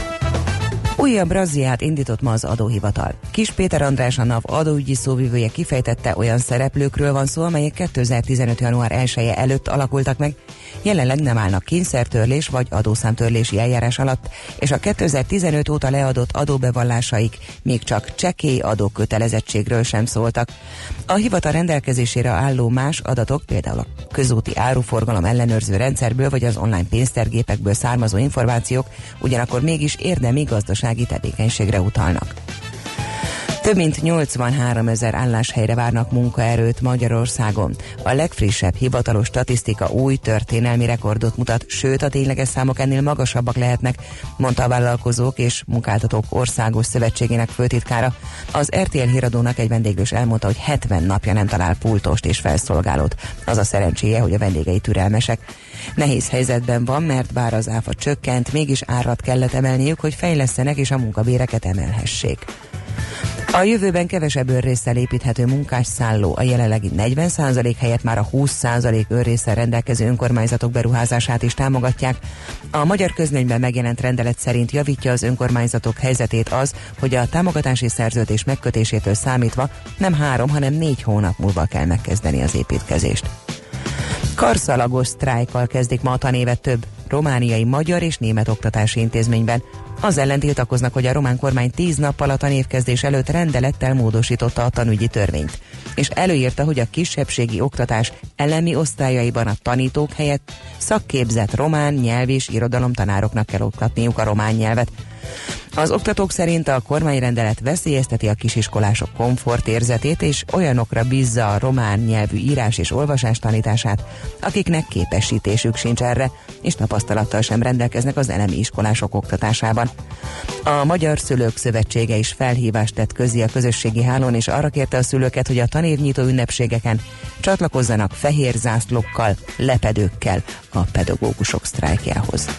Újabb razziát indított ma az adóhivatal. Kis Péter András, a NAV adóügyi szóvivője kifejtette, olyan szereplőkről van szó, amelyek kétezer-tizenöt január elseje előtt alakultak meg, jelenleg nem állnak kényszertörlés vagy adószámtörlési eljárás alatt, és a kétezer-tizenöt óta leadott adóbevallásaik még csak csekély adókötelezettségről sem szóltak. A hivatal rendelkezésére álló más adatok, például a közúti áruforgalom ellenőrző rendszerből vagy az online pénztárgépekből származó információk, ugyanakkor mégis érdemi gazdasági tevékenységre utalnak. Több mint nyolcvanhárom ezer álláshelyre várnak munkaerőt Magyarországon. A legfrissebb hivatalos statisztika új történelmi rekordot mutat, sőt a tényleges számok ennél magasabbak lehetnek, mondta a Vállalkozók és Munkáltatók Országos Szövetségének főtitkára. Az er té el híradónak egy vendéglős elmondta, hogy hetven napja nem talál pultost és felszolgálót. Az a szerencséje, hogy a vendégei türelmesek. Nehéz helyzetben van, mert bár az áfa csökkent, mégis árat kellett emelniük, hogy fejlesztenek és a munkabéreket emelhessék. A jövőben kevesebb önrészsel építhető munkásszálló, a jelenlegi negyven százalék helyett már a húsz százalék önrészsel rendelkező önkormányzatok beruházását is támogatják. A Magyar Közlönyben megjelent rendelet szerint javítja az önkormányzatok helyzetét az, hogy a támogatási szerződés megkötésétől számítva nem három, hanem négy hónap múlva kell megkezdeni az építkezést. Karszalagos sztrájkkal kezdik ma a tanévet több romániai magyar és német oktatási intézményben. Az ellen tiltakoznak, hogy a román kormány tíz nappal a tanévkezdés előtt rendelettel módosította a tanügyi törvényt, és előírta, hogy a kisebbségi oktatás elemi osztályaiban a tanítók helyett szakképzett román nyelv és irodalomtanároknak kell oktatniuk a román nyelvet. Az oktatók szerint a kormányrendelet veszélyezteti a kisiskolások komfortérzetét, és olyanokra bízza a román nyelvű írás és olvasás tanítását, akiknek képesítésük sincs erre, és tapasztalattal sem rendelkeznek az elemi iskolások oktatásában. A Magyar Szülők Szövetsége is felhívást tett közé a közösségi hálón, és arra kérte a szülőket, hogy a tanévnyitó ünnepségeken csatlakozzanak fehér zászlókkal, lepedőkkel a pedagógusok sztrájkjához.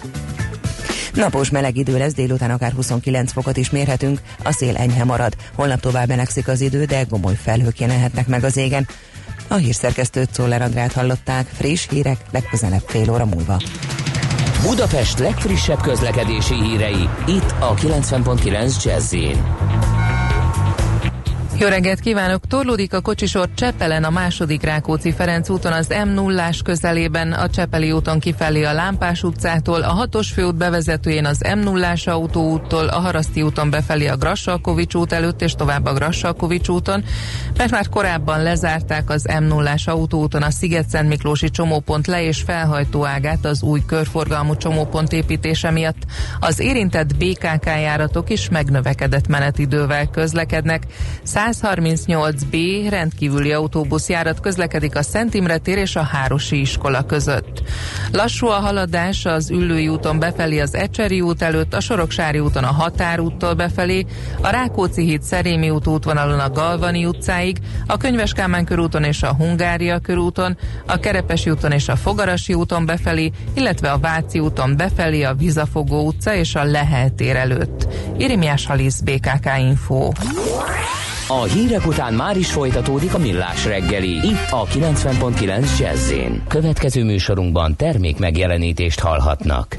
Napos meleg idő lesz, délután akár huszonkilenc fokot is mérhetünk, a szél enyhe marad. Holnap tovább melegszik az idő, de gomoly felhők jelenhetnek meg az égen. A hírszerkesztőt, Czöller Andrát hallották, friss hírek legközelebb fél óra múlva. Budapest legfrissebb közlekedési hírei, itt a kilencven egész kilenc Jazz-en. Jó reggelt kívánok! Torlódik a kocsisor Csepelen, a második Rákóczi Ferenc úton, az M nullás közelében, a Csepeli úton kifelé a Lámpás utcától, a hatos főút bevezetőjén az M nullás autóúttól, a Haraszti úton befelé a Grassalkovics út előtt és tovább a Grassalkovics úton, mert már korábban lezárták az M nullás autóúton a Szigetszentmiklósi csomópont le- és felhajtóágát az új körforgalmú csomópont építése miatt. Az érintett bé ká ká járatok is megnövekedett menetidővel közlekednek. százharmincnyolc B rendkívüli autóbuszjárat közlekedik a Szent Imre tér és a Hárosi iskola között. Lassú a haladás az Üllői úton befelé az Ecseri út előtt, a Soroksári úton a Határ úttól befelé, a Rákóczi híd Szerémi út útvonalon a Galvani utcáig, a Könyves Kálmán körúton és a Hungária körúton, a Kerepesi úton és a Fogarasi úton befelé, illetve a Váci úton befelé a Vizafogó utca és a Lehel tér előtt. Irimiás Halisz, bé ká ká Info. A hírek után már is folytatódik a Millás reggeli, itt a kilencven egész kilenc Jazz-en. Következő műsorunkban termék megjelenítést hallhatnak.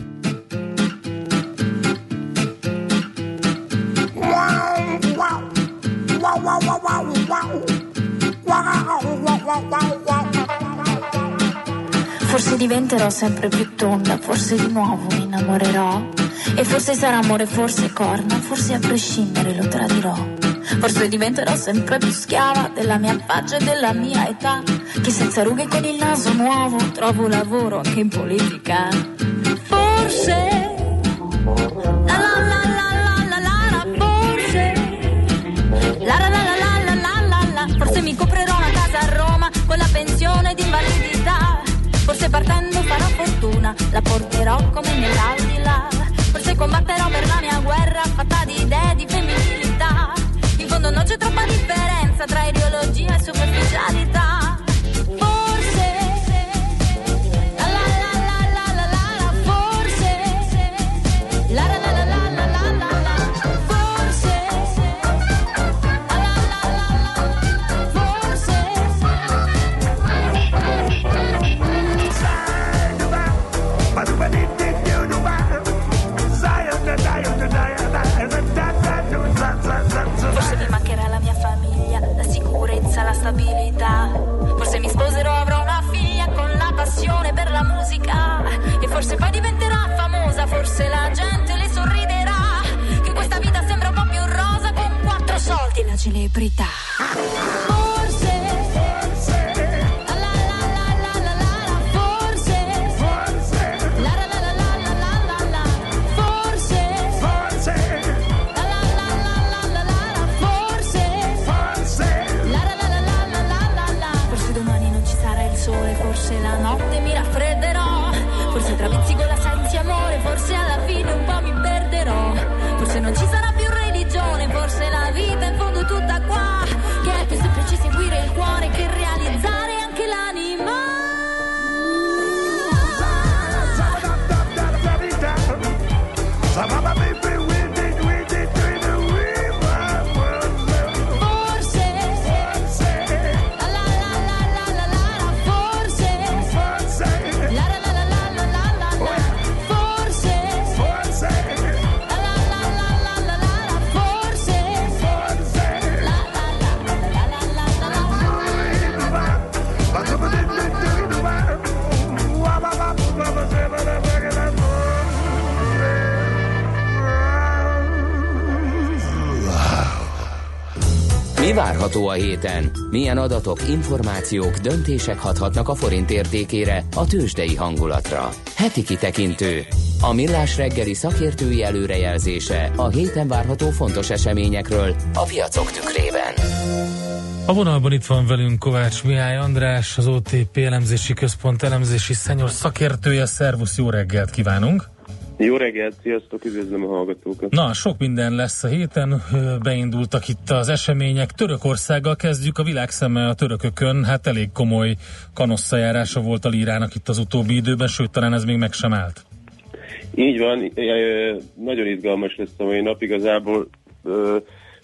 Forse diventerò sempre più tonda, forse di nuovo mi innamorerò. E forse sarà amore, forse corna, forse a prescindere lo tradirò. Forse diventerò sempre più schiava della mia faccia e della mia età, che senza rughe con il naso nuovo trovo lavoro anche in politica. Forse la la la la la la la, forse la la la la la la la la, forse mi comprerò una casa a Roma con la pensione di invalidità, forse partendo farò fortuna, la porterò come nell'aldilà, forse combatterò per la mia guerra fatta di idee di femminilità. Non c'è troppa differenza tra ideologia e superficialità. Forse la la la la la la la, forse la la la la la la la, forse la la la la, forse. Ma tu vai di più, tu vai, sai o te dai o te dai, celebrita. Forse, forse, la la la la la la, forse, forse, la la la la la la, forse, forse, la la la la la la, forse, forse, la la la la la la la. Forse domani non ci sarà il sole, forse la notte mi raffredderò, forse tra pezzi con la sensi amore, forse alla fine un po' mi perderò, forse non ci sarà più religione, forse la vita in fondo tutta qua, che è più semplice seguire il cuore che realizzare anche l'anima. Mi várható a héten? Milyen adatok, információk, döntések hathatnak a forint értékére, a tőzsdei hangulatra? Heti kitekintő. A Millás reggeli szakértői előrejelzése a héten várható fontos eseményekről a piacok tükrében. A vonalban itt van velünk Kovács Mihály András, az o té pé elemzési központ elemzési senior szakértője. Szervusz, jó reggelt kívánunk! Jó reggelt, sziasztok, üdvözlöm a hallgatókat! Na, sok minden lesz a héten, beindultak itt az események. Törökországgal kezdjük, a világ szeme a törökökön, hát elég komoly kanosszajárása volt a lírának itt az utóbbi időben, sőt, talán ez még meg sem állt. Így van, nagyon izgalmas lesz a mai nap, igazából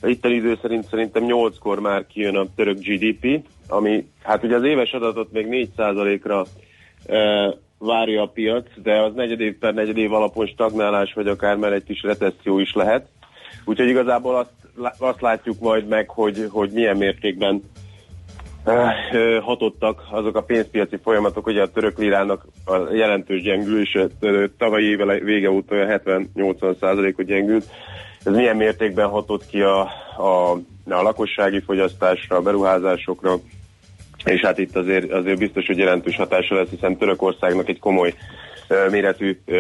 itt az idő szerint szerintem nyolckor már kijön a török gé dé pé, ami, hát ugye az éves adatot még négy százalékra várja a piac, de az negyedév per negyedév alapon stagnálás, vagy akár már egy kis recesszió is lehet. Úgyhogy igazából azt, azt látjuk majd meg, hogy, hogy milyen mértékben uh, hatottak azok a pénzpiaci folyamatok, ugye a török lirának a jelentős gyengülése, tavalyi éve vége óta hetven-nyolcvan százalékot gyengült. Ez milyen mértékben hatott ki a, a, a lakossági fogyasztásra, a beruházásokra, és hát itt azért, azért biztos, hogy jelentős hatása lesz, hiszen Törökországnak egy komoly uh, méretű uh,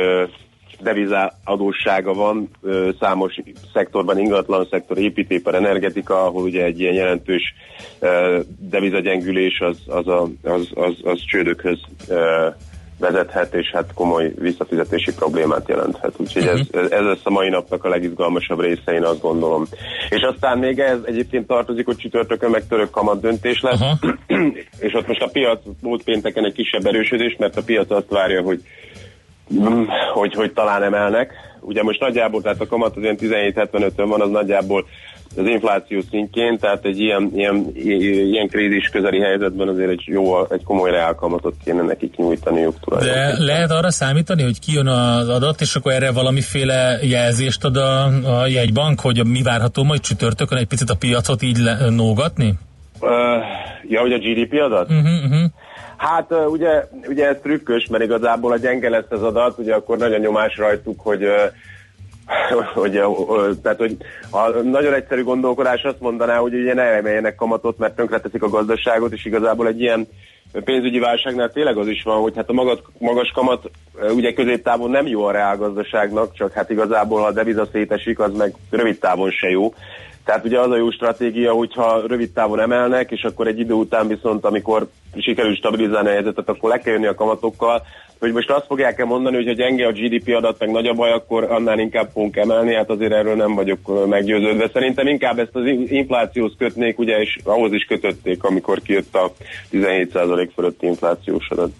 devizadóssága van, uh, számos szektorban, ingatlan szektor, építőipar, energetika, ahol ugye egy ilyen jelentős uh, devizagyengülés az, az, a, az, az, az csődökhöz uh, vezethet, és hát komoly visszafizetési problémát jelenthet. Úgyhogy ez, ez lesz a mai napnak a legizgalmasabb része, én azt gondolom. És aztán még ez egyébként tartozik, hogy csütörtökön meg török kamat döntés lesz, és ott most a piac múlt pénteken egy kisebb erősödés, mert a piac azt várja, hogy hogy, hogy talán emelnek. Ugye most nagyjából, tehát a kamat az ilyen tizenhét hetvenötön van, az nagyjából az infláció szintjén, tehát egy ilyen, ilyen, ilyen krízis közeli helyzetben azért egy, jó, egy komoly reálkamatot kéne nekik nyújtaniuk tulajdonképpen. De lehet arra számítani, hogy kijön az adat, és akkor erre valamiféle jelzést ad a, a jegybank, hogy mi várható majd csütörtökön egy picit a piacot így le, nógatni? Uh, ja, hogy a gé dé pé adat? Uh-huh, uh-huh. Hát uh, ugye, ugye ez trükkös, mert igazából a gyenge lesz az adat, ugye akkor nagyon nyomás rajtuk, hogy uh, hogy, tehát, hogy a nagyon egyszerű gondolkodás azt mondaná, hogy ugye ne emeljenek kamatot, mert tönkreteszik a gazdaságot, és igazából egy ilyen pénzügyi válságnál tényleg az is van, hogy hát a magas, magas kamat ugye középtávon nem jó a reálgazdaságnak, csak hát igazából ha a deviza szétesik, az meg rövid távon se jó. Tehát ugye az a jó stratégia, hogyha rövid távon emelnek, és akkor egy idő után viszont, amikor sikerül stabilizálni a helyzetet, akkor le kell jönni a kamatokkal, hogy most azt fogják-e mondani, hogy ha gyenge a gé dé pé adat, meg nagy a baj, akkor annál inkább fogunk emelni, hát azért erről nem vagyok meggyőződve. Szerintem inkább ezt az inflációhoz kötnék, ugye, és ahhoz is kötötték, amikor kijött a tizenhét százalék fölötti inflációs adat.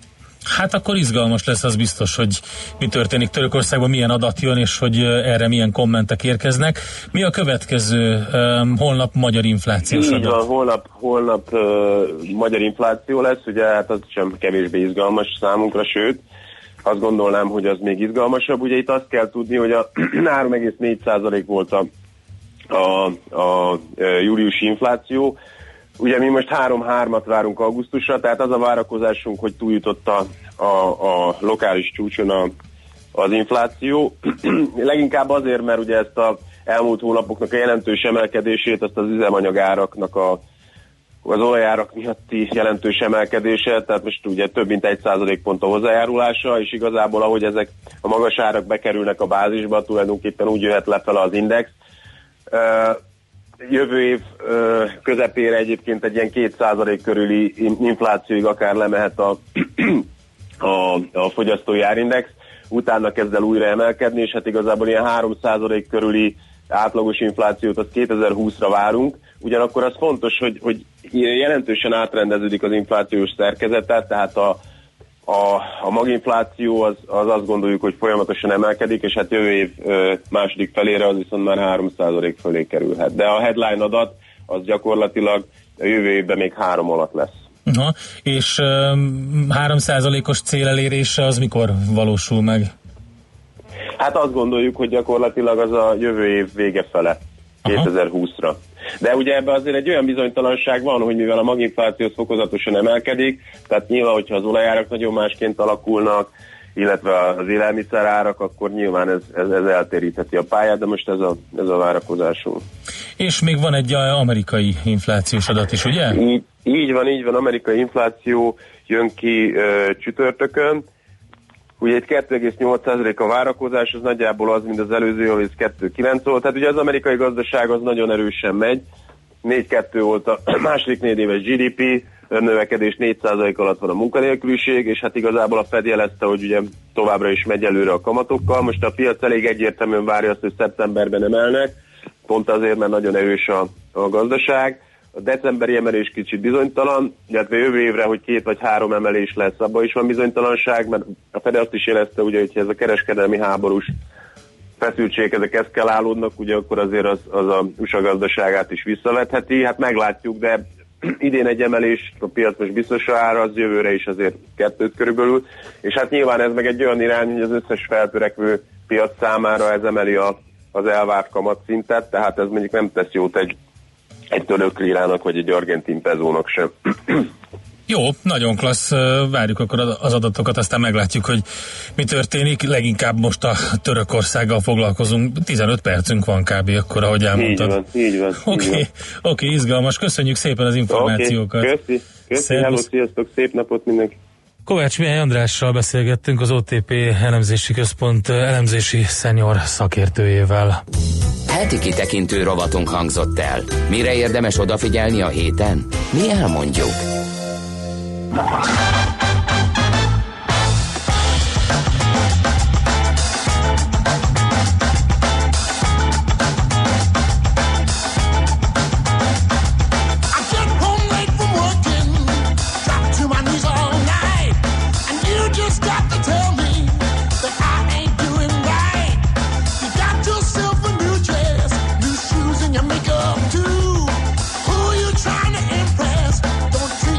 Hát akkor izgalmas lesz, az biztos, hogy mi történik Törökországban, milyen adat jön, és hogy erre milyen kommentek érkeznek. Mi a következő um, holnap magyar inflációs adat? Így van, holnap, holnap uh, magyar infláció lesz, ugye hát az sem kevésbé izgalmas számunkra, sőt, azt gondolnám, hogy az még izgalmasabb. Ugye itt azt kell tudni, hogy a három egész négy százalék volt a, a, a, a júliusi infláció. Ugye mi most három-hármat várunk augusztusra, tehát az a várakozásunk, hogy túljutott a, a, a lokális csúcson a, az infláció. Leginkább azért, mert ugye ezt a elmúlt hónapoknak a jelentős emelkedését, ezt az üzemanyagáraknak a, az olajárak miatti jelentős emelkedése, tehát most ugye több mint egy százalékpont a hozzájárulása, és igazából ahogy ezek a magas árak bekerülnek a bázisba, tulajdonképpen úgy jöhet lefele az index. Jövő év közepére egyébként egy ilyen két százalék körüli inflációig akár lemehet a, a, a fogyasztói árindex, utána kezd el újra emelkedni, és hát igazából ilyen három százalék körüli átlagos inflációt az kétezer-húszra várunk, ugyanakkor az fontos, hogy, hogy jelentősen átrendeződik az inflációs szerkezete, tehát a, a, a maginfláció az, az azt gondoljuk, hogy folyamatosan emelkedik, és hát jövő év második felére az viszont már három százalék fölé kerülhet. De a headline adat az gyakorlatilag a jövő évben még három alatt lesz. Aha, és három százalékos cél elérése az mikor valósul meg? Hát azt gondoljuk, hogy gyakorlatilag az a jövő év vége fele, kétezer-húszra. De ugye ebben azért egy olyan bizonytalanság van, hogy mivel a maginfláció fokozatosan emelkedik, tehát nyilván, hogyha az olajárak nagyon másként alakulnak, illetve az élelmiszerárak, akkor nyilván ez, ez, ez eltérítheti a pályát, de most ez a, ez a várakozásunk. És még van egy amerikai inflációs adat is, ugye? Így, így van, így van, amerikai infláció jön ki ö, csütörtökön. Ugye itt két egész nyolc százalék a várakozás, az nagyjából az, mint az előző, ami kettő egész kilenc volt. Tehát ugye az amerikai gazdaság az nagyon erősen megy. négy egész kettő volt a második negyedéves gé dé pé, növekedés négy százalék alatt van a munkanélküliség, és hát igazából a Fed jelezte, hogy ugye továbbra is megy előre a kamatokkal. Most a piac elég egyértelműen várja azt, hogy szeptemberben emelnek, pont azért, mert nagyon erős a, a gazdaság. A decemberi emelés kicsit bizonytalan, illetve jövő évre, hogy két vagy három emelés lesz, abban is van bizonytalanság, mert a Fed azt is jelezte, ugye, hogy ez a kereskedelmi háborús feszültségek, ezek eszkalálódnak, ugye akkor azért az, az a u es á gazdaságát is visszavetheti, hát meglátjuk, de idén egy emelés, a piac most biztosra ára, az jövőre is azért kettőt körülbelül, és hát nyilván ez meg egy olyan irány, hogy az összes feltörekvő piac számára ez emeli a, az elvárt kamatszintet, tehát ez mondjuk nem tesz jót egy egy török lírának, vagy egy argentin pezónak sem. Jó, nagyon klassz, várjuk akkor az adatokat, aztán meglátjuk, hogy mi történik, leginkább most a Törökországgal foglalkozunk, tizenöt percünk van kb. Akkor, ahogy elmondtad. Így van, így van. Oké, okay, okay, izgalmas, köszönjük szépen az információkat. Okay, köszi, köszi, hello, sziasztok, szép napot mindenki. Kovács Mihály Andrással beszélgettünk, az o té pé elemzési központ elemzési szenior szakértőjével. Heti kitekintő rovatunk hangzott el. Mire érdemes odafigyelni a héten? Mi elmondjuk. Don't you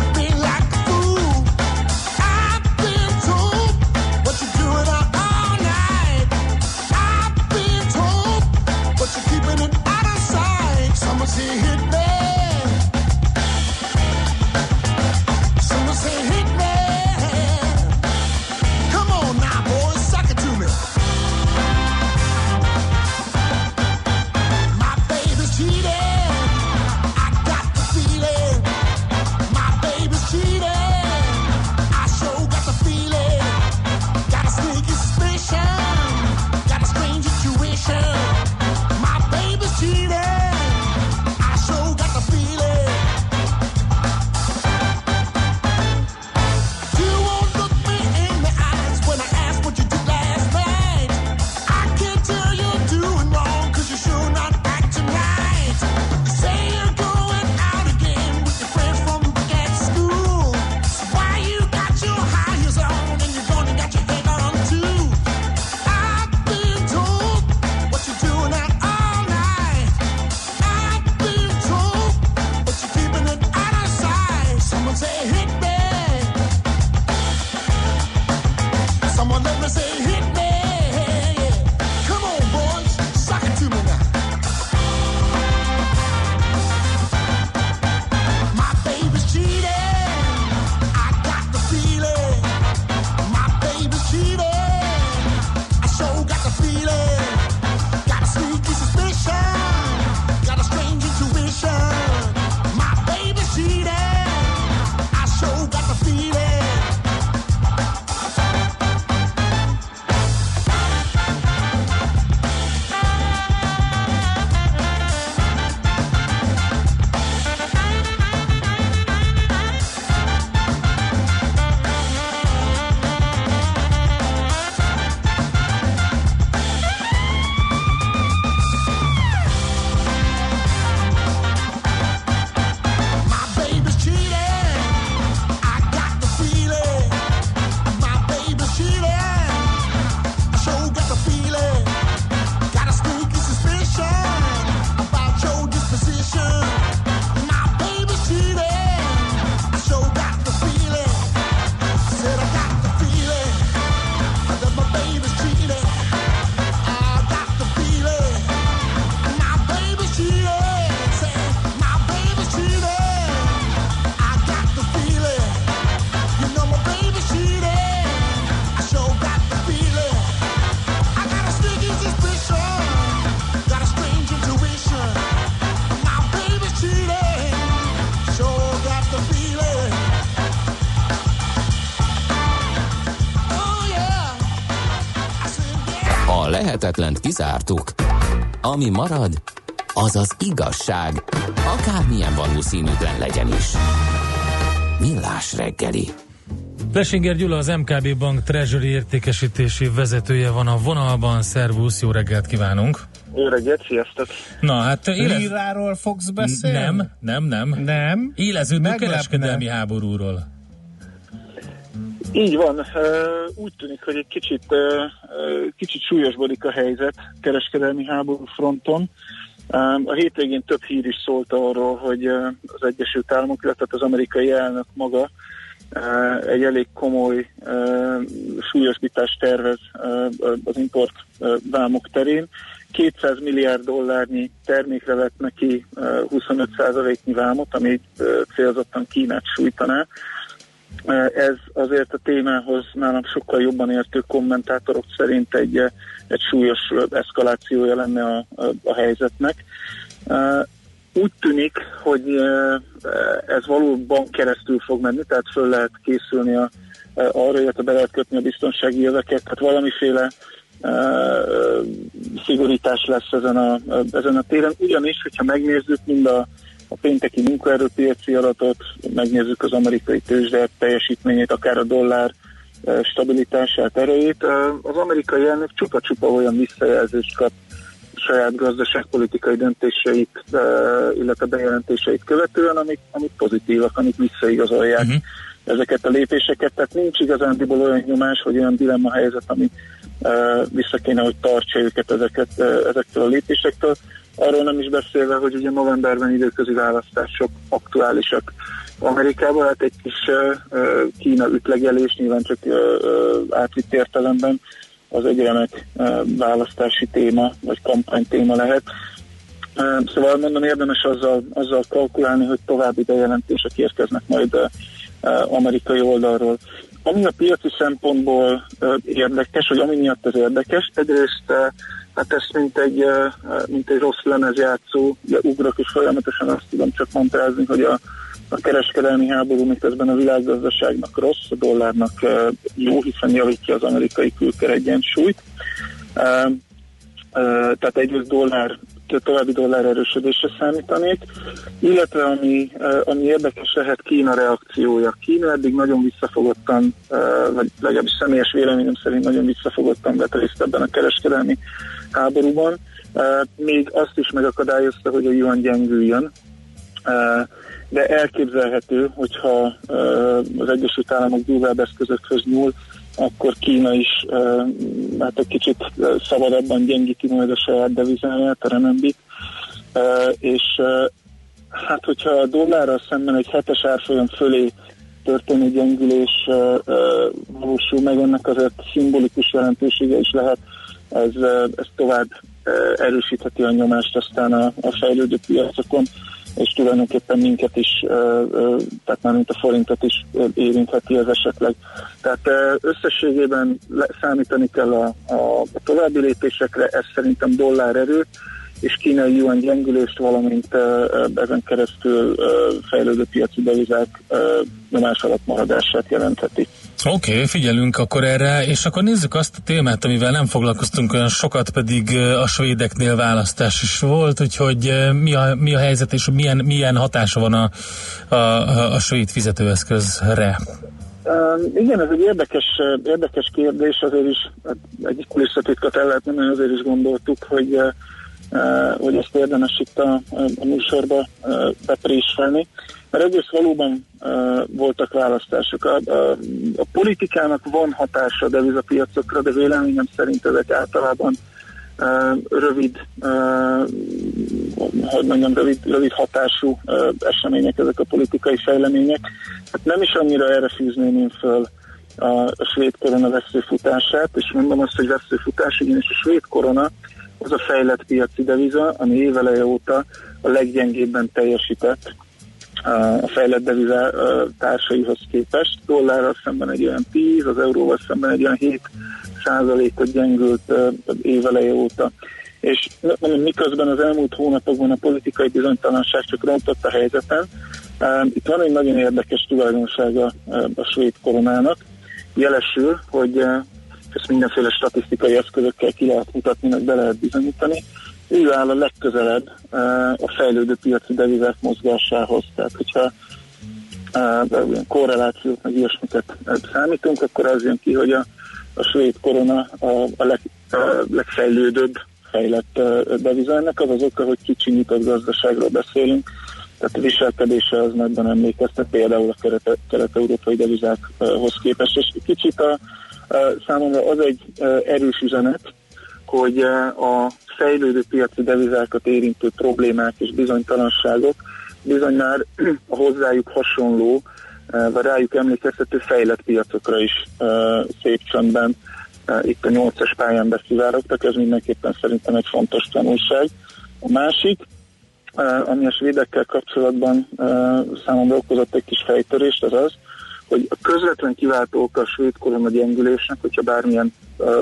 A lehetetlent kizártuk. Ami marad, az az igazság, akármilyen valószínűtlen legyen is. Millás reggeli. Plesinger Gyula, az em ká bé Bank Treasury értékesítési vezetője van a vonalban. Szervusz, jó reggelt kívánunk! Jó reggelt, sziasztok! Na hát... Élez... Líráról fogsz beszélni? Nem, nem, nem. Nem? Éleződő kereskedelmi háborúról. Így van. Úgy tűnik, hogy egy kicsit, kicsit súlyosbodik a helyzet kereskedelmi háború fronton. A hétvégén több hír is szólt arról, hogy az Egyesült Államok, illetve az amerikai elnök maga egy elég komoly súlyosbítást tervez az import vámok terén. kétszáz milliárd dollárnyi termékre vett neki huszonöt százaléknyi vámot, ami célzottan Kínát sújtaná. Ez azért a témához nálam sokkal jobban értő kommentátorok szerint egy, egy súlyos eszkalációja lenne a, a, a helyzetnek. Úgy tűnik, hogy ez valóban keresztül fog menni, tehát föl lehet készülni a, arra, illetve be lehet kötni a biztonsági jöveket, tehát valamiféle szigorítás lesz ezen a, ezen a téren. Ugyanis, hogyha megnézzük mind a a pénteki munkaerőpiaci adatot, megnézzük az amerikai tőzsde teljesítményét, akár a dollár stabilitását, erejét. Az amerikai elnök csupa-csupa olyan visszajelzést kap saját gazdaságpolitikai döntéseit, illetve bejelentéseit követően, amik, amik pozitívak, amik visszaigazolják uh-huh. ezeket a lépéseket. Tehát nincs igazándiból olyan nyomás, hogy olyan dilemma helyzet, ami vissza kéne, hogy tartsa őket ezeket, ezektől a lépésektől. Arról nem is beszélve, hogy ugye novemberben időközi választások aktuálisak Amerikában, hát egy kis uh, Kína ütlegelés, nyilván csak uh, átvitt értelemben az egy remek uh, választási téma, vagy kampánytéma lehet. Uh, szóval mondom, érdemes azzal, azzal kalkulálni, hogy további bejelentések érkeznek majd uh, uh, amerikai oldalról. Ami a piaci szempontból uh, érdekes, vagy ami miatt ez érdekes, egyrészt uh, hát ezt mint egy, mint egy rossz lemezjátszó, ugye ugrok és folyamatosan azt tudom csak montázni, hogy a, a kereskedelmi háború miközben a világgazdaságnak rossz, a dollárnak jó, hiszen javítja az amerikai külker egyensúlyt. Tehát egyrészt dollár, további dollár erősödésre számítanék, illetve ami, ami érdekes lehet, Kína reakciója. Kína eddig nagyon visszafogottan, vagy legalábbis személyes véleményem szerint nagyon visszafogottan vett részt ebben a kereskedelmi háborúban, még azt is megakadályozta, hogy a yuan gyengüljön, de elképzelhető, hogyha az Egyesült Államok durvább eszközökhöz nyúl, akkor Kína is hát egy kicsit szabadabban gyengíti majd a saját devizáját, a renminbit, és hát hogyha a dollárral szemben egy hetes árfolyam fölé történő gyengülés valósul meg, ennek azért szimbolikus jelentősége is lehet. Ez, ez tovább erősítheti a nyomást aztán a, a fejlődő piacokon, és tulajdonképpen minket is, tehát már mint a forintot is érintheti ez esetleg. Tehát összességében számítani kell a, a további lépésekre, ez szerintem dollár erőt és kínai yuan gyengülést, valamint ezen keresztül fejlődő piaci devizák nyomás alatt maradását jelentheti. Oké, okay, figyelünk akkor erre, és akkor nézzük azt a témát, amivel nem foglalkoztunk olyan sokat, pedig a svédeknél választás is volt, úgyhogy mi a, mi a helyzet, és milyen, milyen hatása van a, a, a svéd fizetőeszközre? Uh, igen, ez egy érdekes, érdekes kérdés, azért is egy kulisszatitkat el lehet mondani, azért is gondoltuk, hogy Uh, hogy ezt érdemes itt a, a műsorba uh, bepréselni, mert egyrészt valóban uh, voltak választások. A, a, a politikának van hatása a devizapiacokra, de véleményem szerint ezek általában uh, rövid, uh, hogy mondjam, rövid, rövid hatású uh, események, ezek a politikai fejlemények. Hát nem is annyira erre fűzném én föl a, a svéd korona veszőfutását, és mondom azt, hogy veszőfutás, ugyanis a svéd korona az a fejlett piaci deviza, ami éveleje óta a leggyengébben teljesített a fejlett deviza társaihoz képest. Dollárral szemben egy olyan tíz, az euróval szemben egy olyan hét százalékot gyengült éveleje óta. És miközben az elmúlt hónapokban a politikai bizonytalanság csak rontott a helyzeten, itt van egy nagyon érdekes tulajdonsága a svéd koronának. Jelesül, hogy ezt mindenféle statisztikai eszközökkel ki lehet mutatni, meg be lehet bizonyítani. Ő áll a legközelebb a fejlődő piaci devizák mozgásához, tehát hogyha korrelációt meg ilyesmiket számítunk, akkor az jön ki, hogy a, a svéd korona a, a, leg, a legfejlődőbb fejlett devizának, az az oka, hogy kicsi nyitott gazdaságról beszélünk, tehát a viselkedése az nagyban emlékeztet például a kelet-európai devizákhoz képest, és kicsit a, a, számomra az egy erős üzenet, hogy a fejlődő piaci devizákat érintő problémák és bizonytalanságok bizony már a hozzájuk hasonló, vagy rájuk emlékeztető fejlett piacokra is szép csöndben itt a nyolcas pályán beszivárogtak, ez mindenképpen szerintem egy fontos tanulság. A másik, ami a svédekkel kapcsolatban számomra okozott egy kis fejtörést, az az, hogy a közvetlen kiváltó oka a svéd korona gyengülésnek, hogyha bármilyen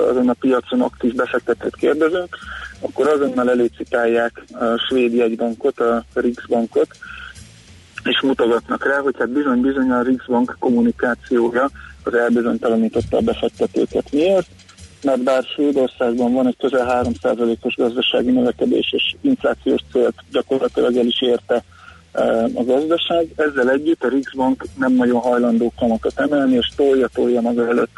azon a piacon aktív befektetőt kérdezünk, akkor azonnal előcitálják a svéd jegybankot, a Riksbankot, és mutogatnak rá, hogy hát bizony-bizony a Riksbank kommunikációja az elbizonytalanította a befektetőket. Miért? Mert bár Svédországban van egy közel három százalékos gazdasági növekedés és inflációs célt gyakorlatilag el is érte a gazdaság, ezzel együtt a Riksbank nem nagyon hajlandó kamatot emelni, és tolja-tolja maga előtt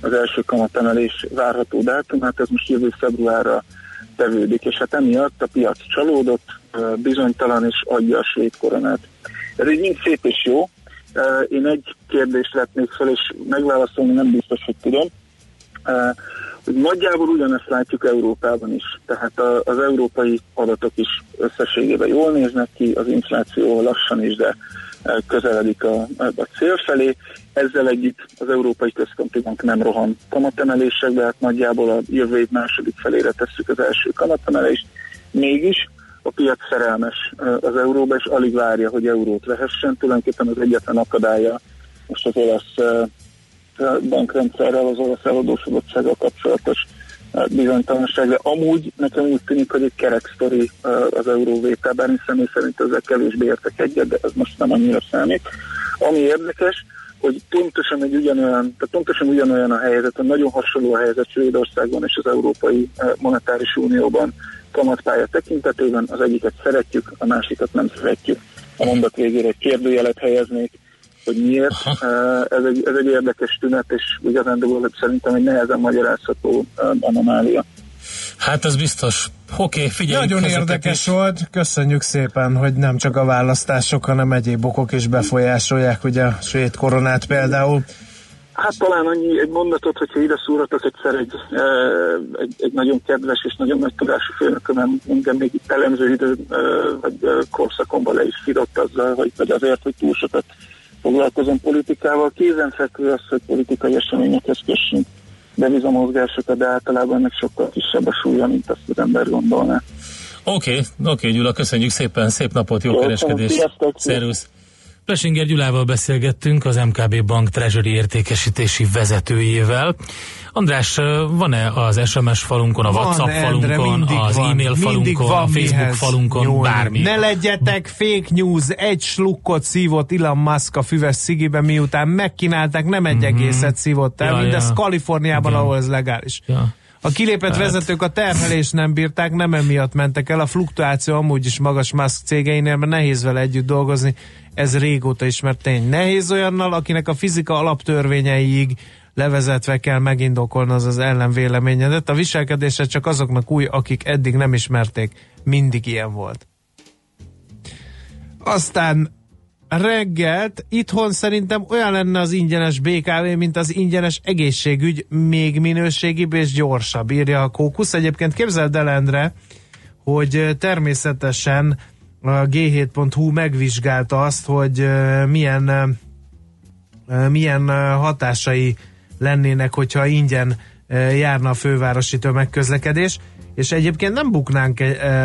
az első kamatemelés várható dátumát, ez most jövő februárra tevődik, és hát emiatt a piac csalódott, bizonytalan és adja a svéd koronát. Ez így mind szép és jó. Én egy kérdést vetnék fel, és megválaszolni nem biztos, hogy tudom. Hogy nagyjából ugyanezt látjuk Európában is, tehát az európai adatok is összességében jól néznek ki, az infláció lassan is, de közeledik a, a cél felé. Ezzel együtt az Európai Központi Bank nem rohan kamatemelésekbe, hát nagyjából a jövő év második felére tesszük az első kamatemelést. Mégis a piac szerelmes az euróba, és alig várja, hogy eurót vehessen. Tulajdonképpen az egyetlen akadálya most az olasz bankrendszerrel, az olasz eladósodottsággal kapcsolatos bizonytalanság, de amúgy nekem úgy tűnik, hogy egy kerek sztori az euróvételben, hiszen én szerint ezzel kevésbé értek egyet, de ez most nem annyira számít. Ami érdekes, hogy pontosan, egy ugyanolyan, tehát pontosan ugyanolyan a helyzet, a nagyon hasonló a helyzet Svédországban és az Európai Monetáris Unióban kamatpálya tekintetében, az egyiket szeretjük, a másikat nem szeretjük. A mondat végére egy kérdőjelet helyeznék, hogy miért. Ez egy, ez egy érdekes tünet, és igazán szerintem egy nehezen magyarázható anomália. Hát ez biztos. Oké, okay, figyelj. Nagyon érdekes is volt. Köszönjük szépen, hogy nem csak a választások, hanem egyéb okok is befolyásolják, ugye a svéd koronát például. Hát talán annyi egy mondatot, hogyha ide szúratok egyszer egy, egy, egy nagyon kedves és nagyon nagy tudású főnököm, minden még itt elemző idő vagy korszakomban le is fidott azzal, hogy, vagy azért, hogy túl sokat foglalkozom politikával. Kézenfekvő az, hogy politikai eseményekhez kössünk devizamozgásokat, de általában ennek sokkal kisebb a súlya, mint azt az ember gondolná. Oké, okay, oké okay, Gyula, köszönjük szépen, szép napot, jó kereskedést! Szervusz! Plesinger Gyulával beszélgettünk, az em ká bé Bank Treasury értékesítési vezetőjével. András, van-e az es em es falunkon, a van, WhatsApp falunkon, Endre, az van. E-mail falunkon, van, a Facebook falunkon, nyúlni. Bármi? Ne legyetek fake news, egy slukkot szívott Elon Musk a füves szigibe, miután megkínálták, nem egy mm-hmm. egészet szívott el, ja, mindez ja. Kaliforniában, ja. ahol ez legális. Ja. A kilépett vezetők a terhelést nem bírták, nem emiatt mentek el, a fluktuáció amúgy is magas Musk cégeinél, mert nehéz vele együtt dolgozni, ez régóta ismert tény. Nehéz olyannal, akinek a fizika alaptörvényeiig levezetve kell megindokolnod az ellenvéleményedet, a viselkedése csak azoknak új, akik eddig nem ismerték, mindig ilyen volt. Aztán reggelt itthon szerintem olyan lenne az ingyenes bé ká vé, mint az ingyenes egészségügy, még minőségibb és gyorsabb, írja a Kókusz. Egyébként képzeld el, Endre, hogy természetesen a gé hét pont hú megvizsgálta azt, hogy milyen, milyen hatásai lennének, hogyha ingyen járna a fővárosi tömegközlekedés, és egyébként nem buknánk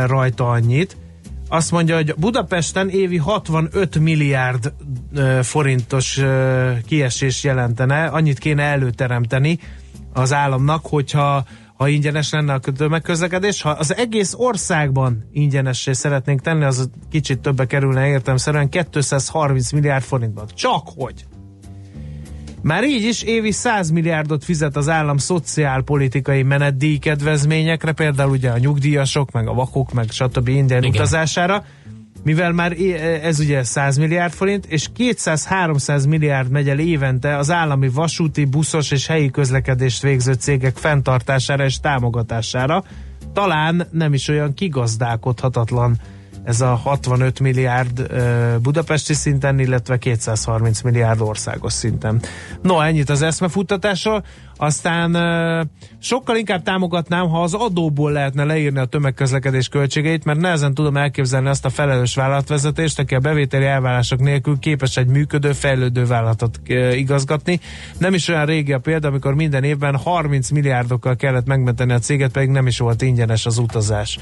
rajta annyit. Azt mondja, hogy Budapesten évi hatvanöt milliárd ö, forintos ö, kiesés jelentene, annyit kéne előteremteni az államnak, hogyha ha ingyenes lenne a tömegközlekedés. Ha az egész országban ingyenessé szeretnénk tenni, az kicsit többe kerülne értelemszerűen, kétszázharminc milliárd forintban. Csak hogy! Már így is évi száz milliárdot fizet az állam szociálpolitikai menetdíj kedvezményekre, például ugye a nyugdíjasok, meg a vakok, meg stb. Indián utazására, mivel már ez ugye száz milliárd forint, és kétszáz-háromszáz milliárd megy el évente az állami vasúti, buszos és helyi közlekedést végző cégek fenntartására és támogatására. Talán nem is olyan kigazdálkodhatatlan ez a hatvanöt milliárd budapesti szinten, illetve kétszázharminc milliárd országos szinten. No, ennyit az eszmefuttatásról. Aztán sokkal inkább támogatnám, ha az adóból lehetne leírni a tömegközlekedés költségeit, mert nehezen tudom elképzelni azt a felelős vállalatvezetést, aki a bevételi elvárások nélkül képes egy működő, fejlődő vállalatot igazgatni. Nem is olyan régi a példa, amikor minden évben harminc milliárdokkal kellett megmenteni a céget, pedig nem is volt ingyenes az utazás.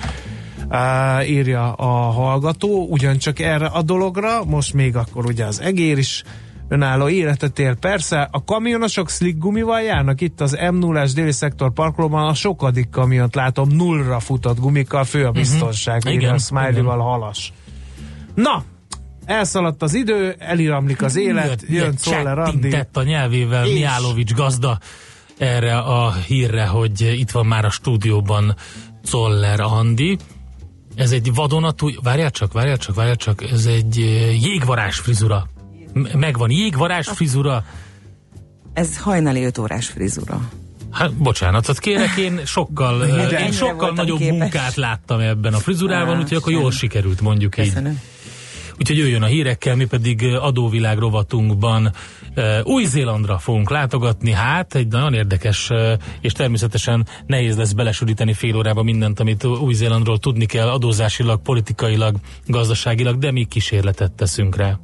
Uh, írja a hallgató, ugyancsak erre a dologra, most még akkor ugye az egér is önálló életet él, persze, a kamionosok slick gumival járnak, itt az M nullás déli szektor parkolóban a sokadik kamiont látom nullra futott gumikkal, fő a biztonság, uh-huh. írja a smiley-val halas. Na, elszaladt az idő, eliramlik az élet, jön Czöller Andi. Csettintett a nyelvével Mijálovics gazda erre a hírre, hogy itt van már a stúdióban Czöller Andi. Ez egy vadonatúj, várjál csak, várjál csak, várjál csak, ez egy jégvarázs frizura. Megvan, jégvarázs frizura. Ez hajnali öt órás frizura. Hát, bocsánatot kérek, én sokkal, én sokkal nagyobb képes. Munkát láttam ebben a frizurában, úgyhogy akkor jól sikerült, mondjuk így. Köszönöm. Úgyhogy jöjjön a hírekkel, mi pedig adóvilág rovatunkban Új-Zélandra fogunk látogatni. Hát egy nagyon érdekes, és természetesen nehéz lesz belesűríteni fél órába mindent, amit Új-Zélandról tudni kell adózásilag, politikailag, gazdaságilag, de mi kísérletet teszünk rá.